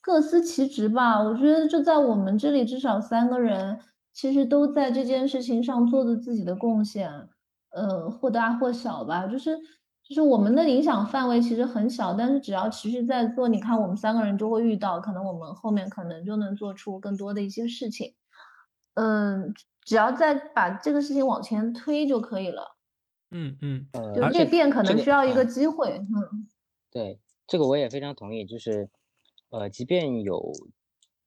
各司其职吧，我觉得就在我们这里至少三个人其实都在这件事情上做着自己的贡献，呃，或大或小吧，就是就是我们的影响范围其实很小，但是只要持续在做，你看我们三个人就会遇到，可能我们后面可能就能做出更多的一些事情，嗯，只要再把这个事情往前推就可以了。嗯嗯，就裂变可能需要一个机会。这个、嗯，对，这个我也非常同意。就是，呃，即便有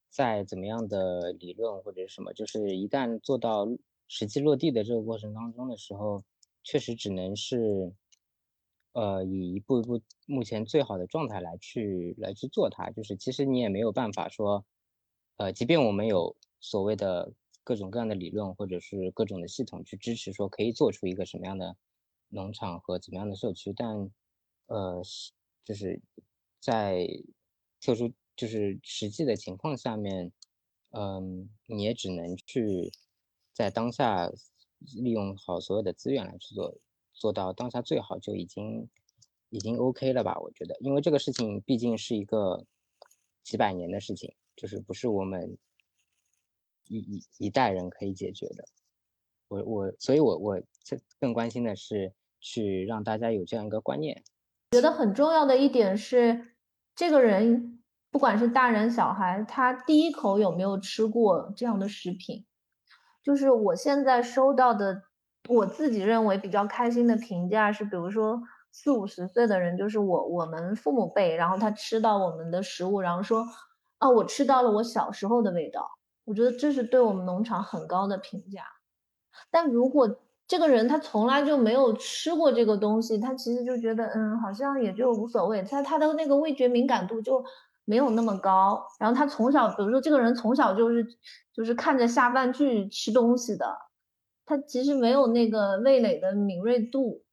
再怎么样的理论或者什么，就是一旦做到实际落地的这个过程当中的时候，确实只能是，呃，以一步一步目前最好的状态来去来去做它，就是其实你也没有办法说，呃，即便我们有所谓的各种各样的理论或者是各种的系统去支持说可以做出一个什么样的农场和怎么样的社区，但呃，是就是在特殊就是实际的情况下面，嗯，你也只能去在当下利用好所有的资源来去做，做到当下最好就已经已经 OK 了吧？我觉得，因为这个事情毕竟是一个几百年的事情，就是不是我们一一一代人可以解决的。我我，所以我我这更关心的是去让大家有这样一个观念。觉得很重要的一点是，这个人不管是大人小孩，他第一口有没有吃过这样的食品。就是我现在收到的，我自己认为比较开心的评价是，比如说四五十岁的人，就是我我们父母辈，然后他吃到我们的食物，然后说啊，我吃到了我小时候的味道。我觉得这是对我们农场很高的评价。但如果这个人他从来就没有吃过这个东西，他其实就觉得嗯，好像也就无所谓，他他的那个味觉敏感度就没有那么高。然后他从小，比如说这个人从小就是就是看着下饭剧吃东西的，他其实没有那个味蕾的敏锐度，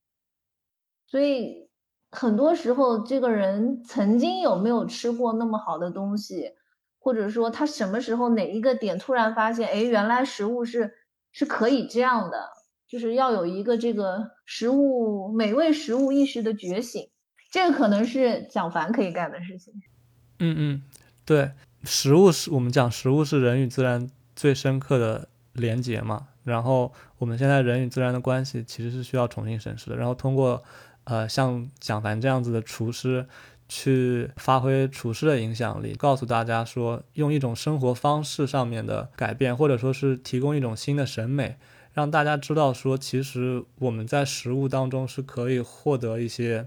所以很多时候这个人曾经有没有吃过那么好的东西，或者说他什么时候哪一个点突然发现，哎，原来食物是是可以这样的。就是要有一个这个食物美味食物意识的觉醒，这个可能是蒋凡可以干的事情。嗯嗯，对，食物是我们讲食物是人与自然最深刻的连结嘛，然后我们现在人与自然的关系其实是需要重新审视的，然后通过呃像蒋凡这样子的厨师去发挥厨师的影响力，告诉大家说用一种生活方式上面的改变，或者说是提供一种新的审美，让大家知道说其实我们在食物当中是可以获得一些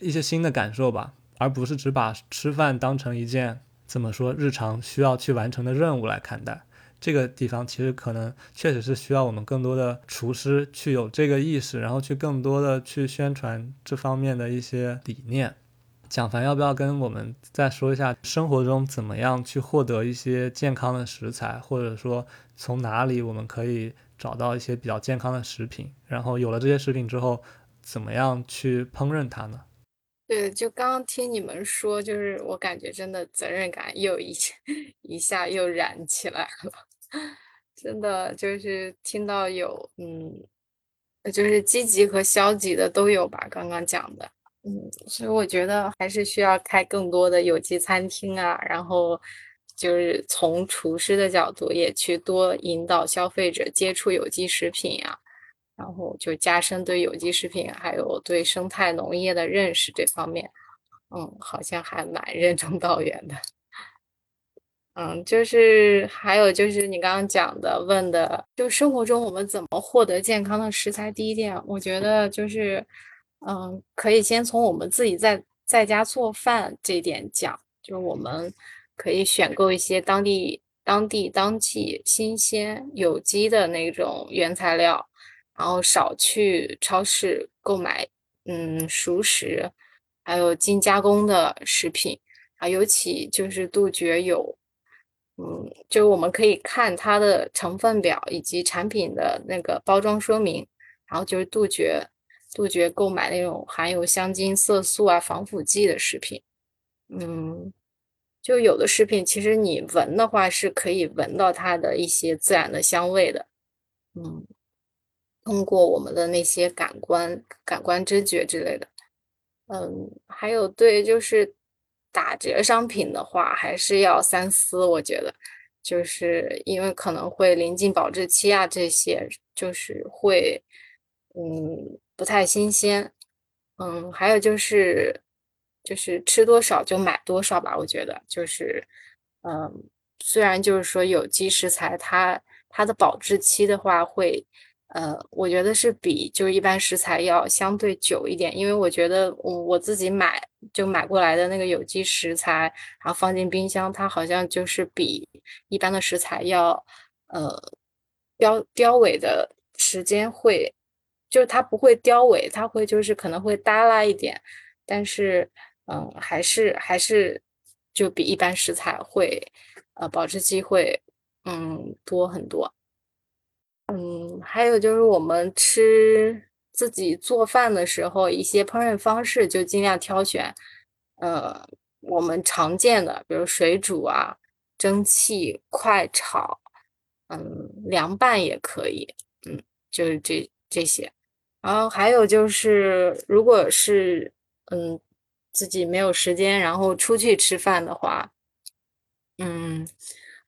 一些新的感受吧，而不是只把吃饭当成一件怎么说日常需要去完成的任务来看待。这个地方其实可能确实是需要我们更多的厨师去有这个意识，然后去更多的去宣传这方面的一些理念。蒋凡要不要跟我们再说一下生活中怎么样去获得一些健康的食材，或者说从哪里我们可以找到一些比较健康的食品，然后有了这些食品之后怎么样去烹饪它呢？对，就刚刚听你们说，就是我感觉真的责任感又一下一下又燃起来了，真的就是听到有嗯，就是积极和消极的都有吧，刚刚讲的。嗯，所以我觉得还是需要开更多的有机餐厅啊，然后就是从厨师的角度也去多引导消费者接触有机食品啊，然后就加深对有机食品还有对生态农业的认识，这方面嗯好像还蛮任重道远的。嗯，就是还有就是你刚刚讲的问的，就生活中我们怎么获得健康的食材，第一点我觉得就是嗯可以先从我们自己在在家做饭这一点讲，就是我们可以选购一些当地当地当季新鲜有机的那种原材料，然后少去超市购买嗯熟食还有精加工的食品啊，尤其就是杜绝有嗯就是我们可以看它的成分表以及产品的那个包装说明，然后就是杜绝杜绝购买那种含有香精色素啊防腐剂的食品。嗯，就有的食品其实你闻的话是可以闻到它的一些自然的香味的。嗯，通过我们的那些感官感官知觉之类的。嗯，还有对就是打折商品的话还是要三思，我觉得就是因为可能会临近保质期啊，这些就是会嗯不太新鲜。嗯，还有就是就是吃多少就买多少吧，我觉得就是嗯虽然就是说有机食材它它的保质期的话会呃我觉得是比就是一般食材要相对久一点，因为我觉得我我自己买就买过来的那个有机食材然后放进冰箱，它好像就是比一般的食材要呃标标尾的时间会就是它不会凋萎，它会就是可能会耷拉一点，但是嗯，还是还是就比一般食材会呃保质期会嗯多很多。嗯，还有就是我们吃自己做饭的时候，一些烹饪方式就尽量挑选呃我们常见的，比如水煮啊、蒸汽、快炒，嗯，凉拌也可以，嗯，就是这这些。然后还有就是，如果是嗯自己没有时间，然后出去吃饭的话，嗯，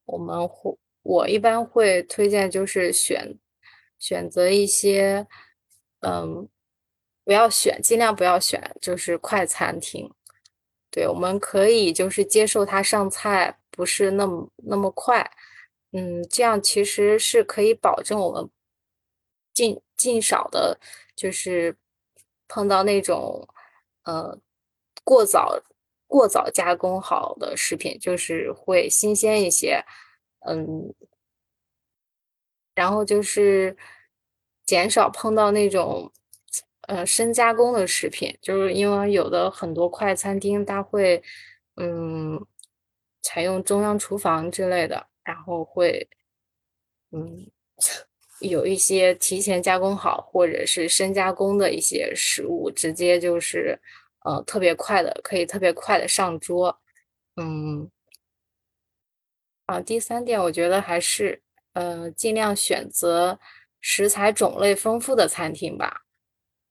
我们会我一般会推荐就是选选择一些，嗯，不要选，尽量不要选，就是快餐厅。对，我们可以就是接受它上菜不是那么那么快，嗯，这样其实是可以保证我们尽尽少的，就是碰到那种呃过早过早加工好的食品，就是会新鲜一些，嗯，然后就是减少碰到那种呃，深加工的食品，就是因为有的很多快餐厅它会，嗯，采用中央厨房之类的，然后会，嗯，有一些提前加工好或者是深加工的一些食物，直接就是，呃，特别快的，可以特别快的上桌，嗯，啊，第三点我觉得还是，呃，尽量选择食材种类丰富的餐厅吧。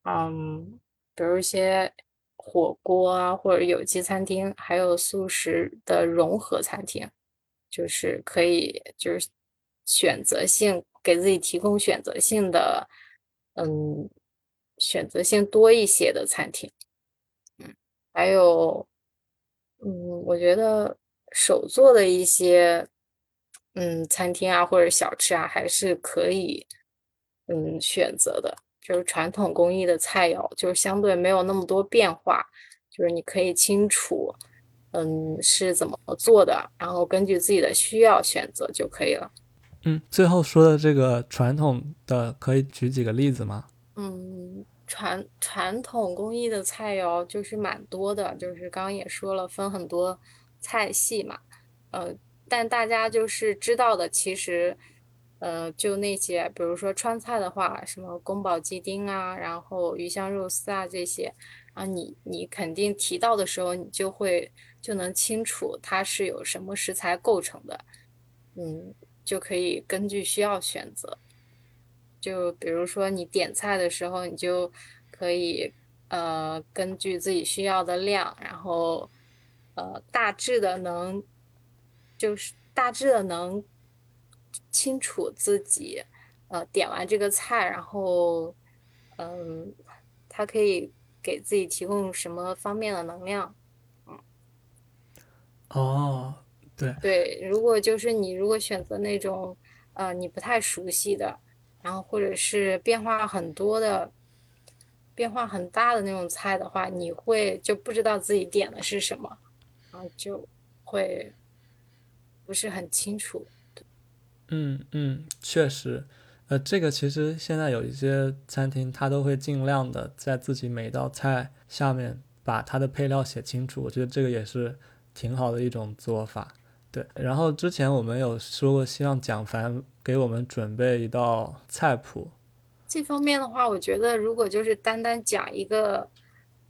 嗯，比如一些火锅啊，或者有机餐厅，还有素食的融合餐厅，就是可以就是选择性给自己提供选择性的，嗯，选择性多一些的餐厅。嗯，还有，嗯，我觉得手做的一些，嗯，餐厅啊或者小吃啊，还是可以，嗯，选择的。就是传统工艺的菜肴，就是相对没有那么多变化，就是你可以清楚，嗯，是怎么做的，然后根据自己的需要选择就可以了。嗯，最后说的这个传统的，可以举几个例子吗？嗯，传传统工艺的菜肴就是蛮多的，就是刚刚也说了，分很多菜系嘛，呃，但大家就是知道的，其实。呃，就那些，比如说川菜的话，什么宫保鸡丁啊，然后鱼香肉丝啊这些，啊，你你肯定提到的时候，你就会就能清楚它是有什么食材构成的，嗯，就可以根据需要选择。就比如说你点菜的时候，你就可以呃根据自己需要的量，然后呃大致的能就是大致的能。清楚自己，呃，点完这个菜，然后，嗯，它可以给自己提供什么方面的能量？嗯，哦，对对，如果就是你如果选择那种，呃，你不太熟悉的，然后或者是变化很多的、变化很大的那种菜的话，你会就不知道自己点的是什么，然后就会不是很清楚。嗯嗯，确实，呃，这个其实现在有一些餐厅，它都会尽量的在自己每道菜下面把它的配料写清楚，我觉得这个也是挺好的一种做法。对，然后之前我们有说过，希望蒋凡给我们准备一道菜谱。这方面的话，我觉得如果就是单单讲一个，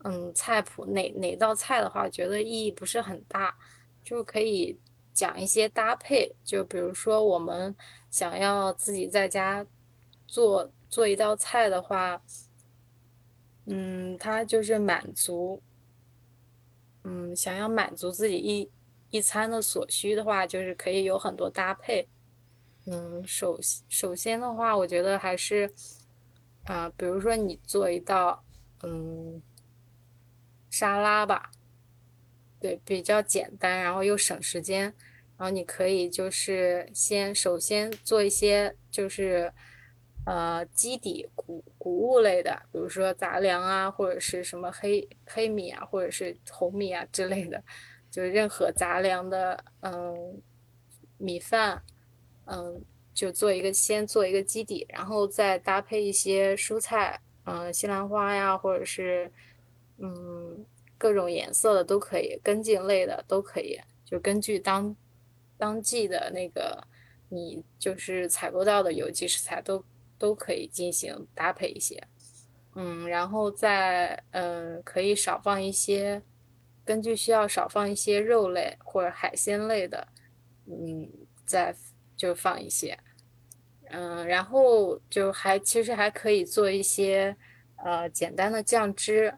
嗯，菜谱哪哪道菜的话，我觉得意义不是很大，就可以。讲一些搭配，就比如说我们想要自己在家做做一道菜的话，嗯，它就是满足，嗯，想要满足自己一一餐的所需的话，就是可以有很多搭配。嗯，首首先的话，我觉得还是啊、比如说你做一道嗯沙拉吧，对，比较简单，然后又省时间。然后你可以就是先首先做一些就是呃基底谷谷物类的，比如说杂粮啊，或者是什么黑黑米啊，或者是红米啊之类的，就是任何杂粮的嗯米饭，嗯就做一个先做一个基底，然后再搭配一些蔬菜嗯、呃，西兰花呀，或者是嗯各种颜色的都可以，根茎类的都可以，就根据当当季的那个你就是采购到的有机食材都都可以进行搭配一些。嗯，然后再嗯、呃、可以少放一些，根据需要少放一些肉类或者海鲜类的，嗯，再就放一些。嗯，然后就还其实还可以做一些呃简单的酱汁，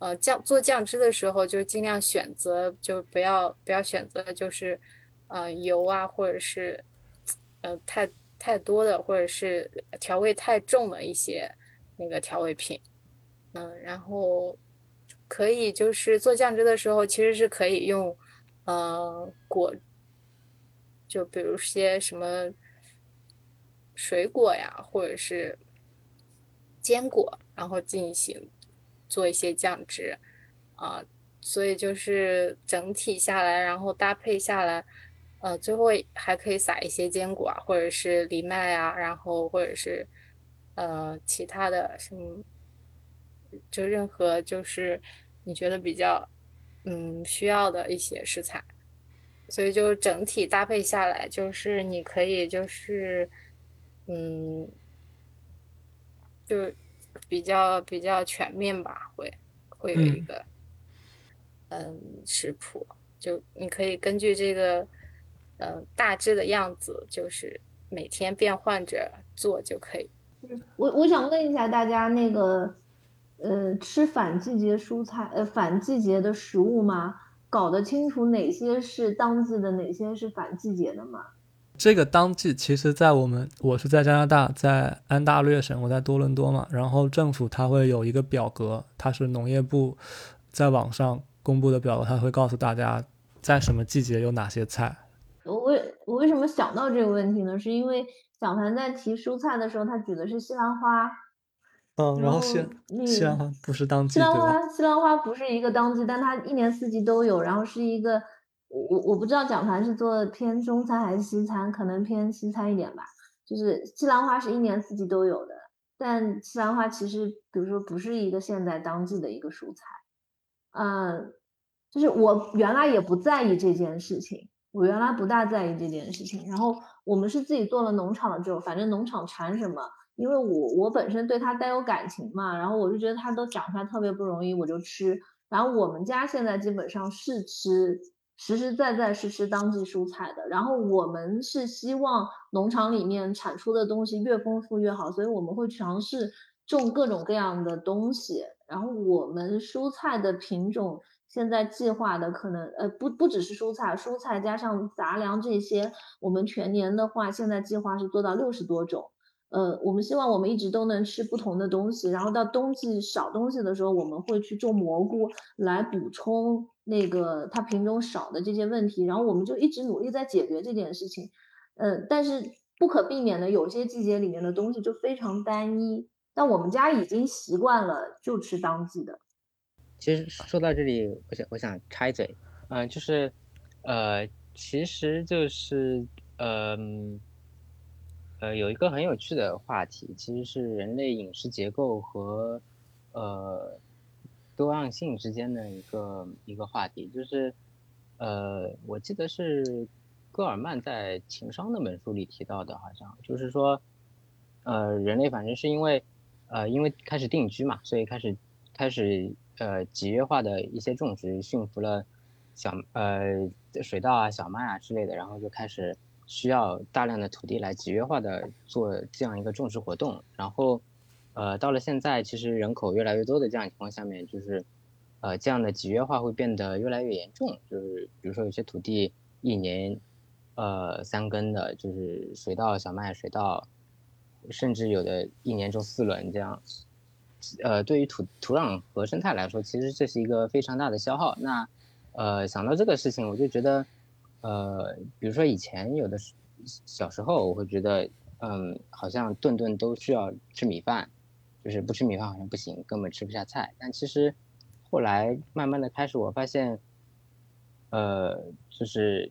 呃酱做酱汁的时候就尽量选择就不要不要选择就是呃油啊或者是呃太太多的或者是调味太重的一些那个调味品，嗯，然后可以就是做酱汁的时候其实是可以用呃果，就比如些什么水果呀，或者是坚果，然后进行做一些酱汁啊、所以就是整体下来，然后搭配下来，呃，最后还可以撒一些坚果啊，或者是藜麦啊，然后或者是呃其他的什么，就任何就是你觉得比较嗯需要的一些食材，所以就整体搭配下来，就是你可以就是。嗯，就比较比较全面吧，会会有一嗯个嗯食谱，就你可以根据这个嗯大致的样子，就是每天变换着做就可以。我我想问一下大家，那个，呃，吃反季节蔬菜，呃，反季节的食物吗？搞得清楚哪些是当季的，哪些是反季节的吗？这个当季其实在我们我是在加拿大，在安大略省，我在多伦多嘛，然后政府它会有一个表格，它是农业部在网上公布的表格，它会告诉大家在什么季节有哪些菜。我为我为什么想到这个问题呢？是因为蒋凡在提蔬菜的时候，他举的是西兰花，嗯，然然后后西那西兰个花不是当西季兰对吧？花，西兰花不是一个当季，但它一年四季都有。然后是一个，我我我不知道蒋凡是做的偏中餐还是西餐，可能偏西餐一点吧。就是西兰花是一年四季都有的，但西兰花其实，比如说不是一个现在当季的一个蔬菜。嗯，就是我原来也不在意这件事情，我原来不大在意这件事情。然后我们是自己做了农场了之后，反正农场产什么，因为我我本身对它带有感情嘛，然后我就觉得它都长出来特别不容易，我就吃。然后我们家现在基本上是吃实实在在是吃当季蔬菜的，然后我们是希望农场里面产出的东西越丰富越好，所以我们会尝试种各种各样的东西。然后我们蔬菜的品种现在计划的可能呃不不只是蔬菜，蔬菜加上杂粮这些，我们全年的话现在计划是做到六十多种。呃，我们希望我们一直都能吃不同的东西，然后到冬季少东西的时候，我们会去种蘑菇来补充那个它品种少的这些问题，然后我们就一直努力在解决这件事情。呃，但是不可避免的，有些季节里面的东西就非常单一，但我们家已经习惯了就吃当季的。其实说到这里，我想我想插一嘴，嗯、就是，呃，其实就是，嗯、呃，有一个很有趣的话题，其实是人类饮食结构和呃多样性之间的一个一个话题，就是，呃，我记得是戈尔曼在《情商》那本书里提到的，好像就是说，呃，人类反正是因为，呃，因为开始定居嘛，所以开始开始呃集约化的一些种植，驯服了小呃水稻啊、小麦啊之类的，然后就开始需要大量的土地来集约化的做这样一个种植活动。然后，呃，到了现在，其实人口越来越多的这样情况下面，就是呃这样的集约化会变得越来越严重，就是比如说有些土地一年呃三耕的，就是水稻、小麦、水稻，甚至有的一年种四轮这样。呃，对于土土壤和生态来说，其实这是一个非常大的消耗。那呃，想到这个事情，我就觉得，呃，比如说以前有的时小时候，我会觉得，嗯，好像顿顿都需要吃米饭，就是不吃米饭好像不行，根本吃不下菜。但其实后来慢慢的开始，我发现，呃，就是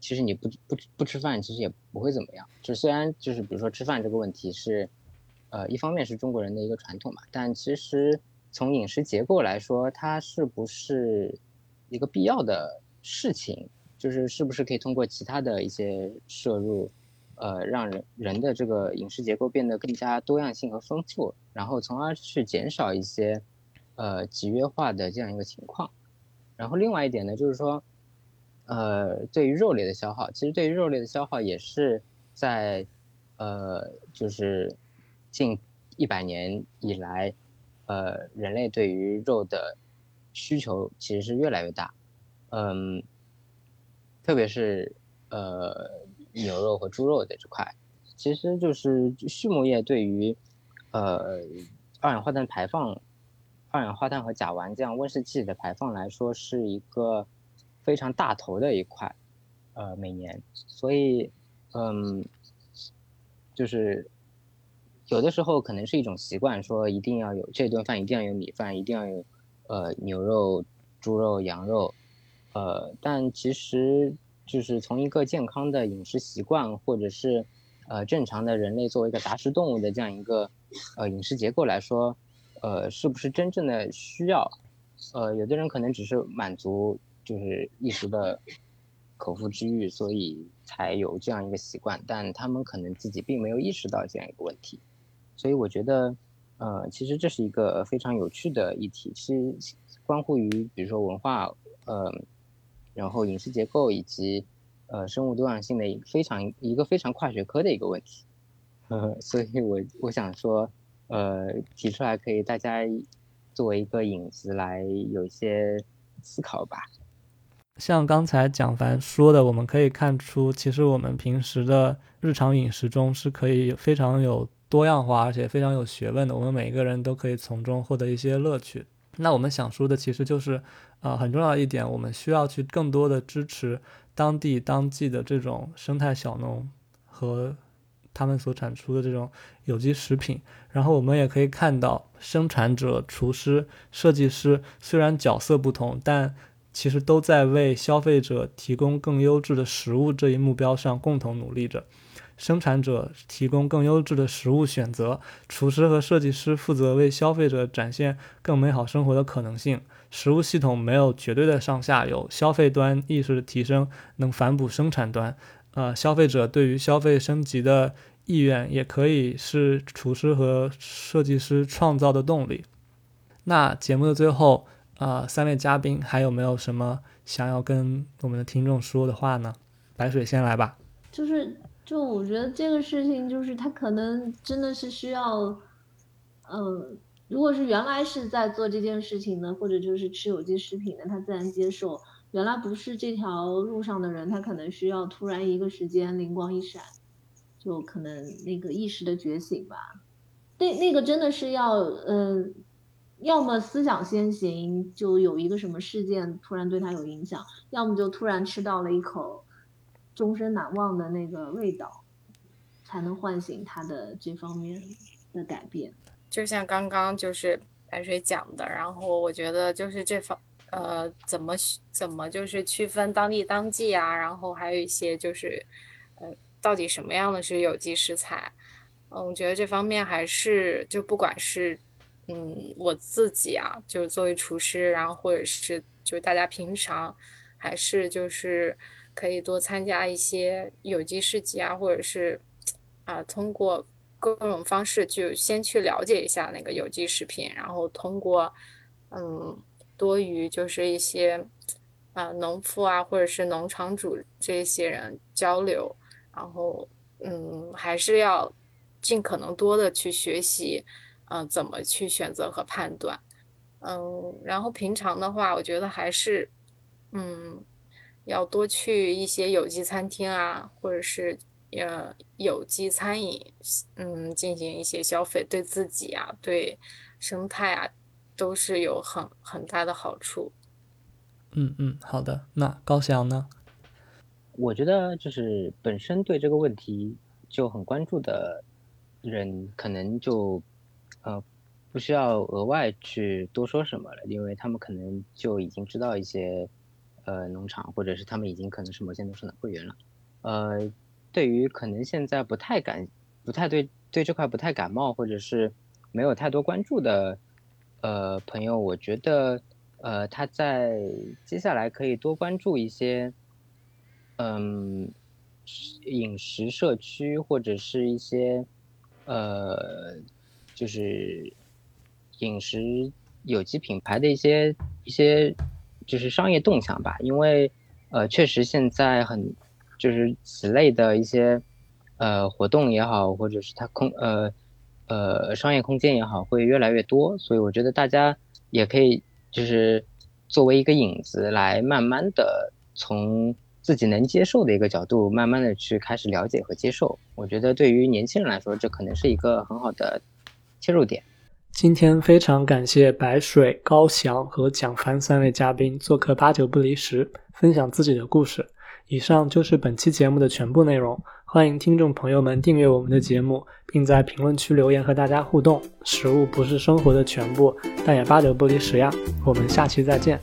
其实你不不不吃饭，其实也不会怎么样。就虽然就是比如说吃饭这个问题是，呃，一方面是中国人的一个传统嘛，但其实从饮食结构来说，它是不是一个必要的事情？就是是不是可以通过其他的一些摄入，呃，让人人的这个饮食结构变得更加多样性和丰富，然后从而去减少一些呃集约化的这样一个情况。然后另外一点呢，就是说，呃，对于肉类的消耗，其实对于肉类的消耗也是在呃就是近一百年以来，呃，人类对于肉的需求其实是越来越大，嗯，特别是呃牛肉和猪肉的这块，其实就是畜牧业对于呃二氧化碳排放、二氧化碳和甲烷这样温室气体的排放来说，是一个非常大头的一块，呃，每年，所以嗯，就是。有的时候可能是一种习惯，说一定要有这顿饭，一定要有米饭，一定要有呃牛肉、猪肉、羊肉，呃，但其实就是从一个健康的饮食习惯，或者是呃正常的人类作为一个杂食动物的这样一个呃饮食结构来说，呃，是不是真正的需要？呃，有的人可能只是满足就是一时的口腹之欲，所以才有这样一个习惯，但他们可能自己并没有意识到这样一个问题。所以我觉得，呃，其实这是一个非常有趣的议题，是关乎于比如说文化，呃，然后饮食结构以及呃生物多样性的非常一个非常跨学科的一个问题。呃，所以我我想说，呃，提出来可以大家作为一个引子来有一些思考吧。像刚才蒋凡说的，我们可以看出，其实我们平时的日常饮食中是可以非常有多样化而且非常有学问的，我们每个人都可以从中获得一些乐趣。那我们想说的其实就是呃，很重要的一点，我们需要去更多的支持当地当季的这种生态小农和他们所产出的这种有机食品。然后我们也可以看到生产者、厨师、设计师虽然角色不同，但其实都在为消费者提供更优质的食物这一目标上共同努力着。生产者提供更优质的食物选择，厨师和设计师负责为消费者展现更美好生活的可能性。食物系统没有绝对的上下游，消费端意识的提升能反哺生产端，呃，消费者对于消费升级的意愿也可以是厨师和设计师创造的动力。那节目的最后，呃，三位嘉宾还有没有什么想要跟我们的听众说的话呢？白水先来吧。就是就我觉得这个事情就是他可能真的是需要，嗯、呃，如果是原来是在做这件事情的，或者就是吃有机食品的，他自然接受；原来不是这条路上的人，他可能需要突然一个时间灵光一闪，就可能那个意识的觉醒吧。那那个真的是要，嗯、呃，要么思想先行，就有一个什么事件突然对他有影响；要么就突然吃到了一口终身难忘的那个味道，才能唤醒他的这方面的改变。就像刚刚就是白水讲的，然后我觉得就是这方呃怎么怎么就是区分当地当季啊，然后还有一些就是呃到底什么样的是有机食材，嗯，我觉得这方面还是就不管是嗯我自己啊，就是作为厨师，然后或者是就是大家平常还是就是。可以多参加一些有机市集啊，或者是啊、呃，通过各种方式就先去了解一下那个有机食品，然后通过嗯多于就是一些啊、呃、农夫啊或者是农场主这些人交流，然后嗯还是要尽可能多的去学习，嗯、呃、怎么去选择和判断，嗯然后平常的话，我觉得还是嗯。要多去一些有机餐厅啊，或者是呃有机餐饮，嗯，进行一些消费，对自己啊，对生态啊，都是有很很大的好处。嗯嗯，好的。那高翔呢？我觉得就是本身对这个问题就很关注的人，可能就呃不需要额外去多说什么了，因为他们可能就已经知道一些。呃，农场或者是他们已经可能是某些农场的会员了，呃，对于可能现在不太感、不太对对这块不太感冒或者是没有太多关注的呃朋友，我觉得呃他在接下来可以多关注一些嗯饮食社区或者是一些呃就是饮食有机品牌的一些一些就是商业动向吧，因为呃确实现在很就是此类的一些呃活动也好，或者是它空呃呃商业空间也好，会越来越多，所以我觉得大家也可以就是作为一个引子来慢慢的从自己能接受的一个角度慢慢的去开始了解和接受，我觉得对于年轻人来说这可能是一个很好的切入点。今天非常感谢白水、高翔和蒋凡三位嘉宾做客八九不离十，分享自己的故事。以上就是本期节目的全部内容，欢迎听众朋友们订阅我们的节目，并在评论区留言和大家互动。食物不是生活的全部，但也八九不离十呀。我们下期再见。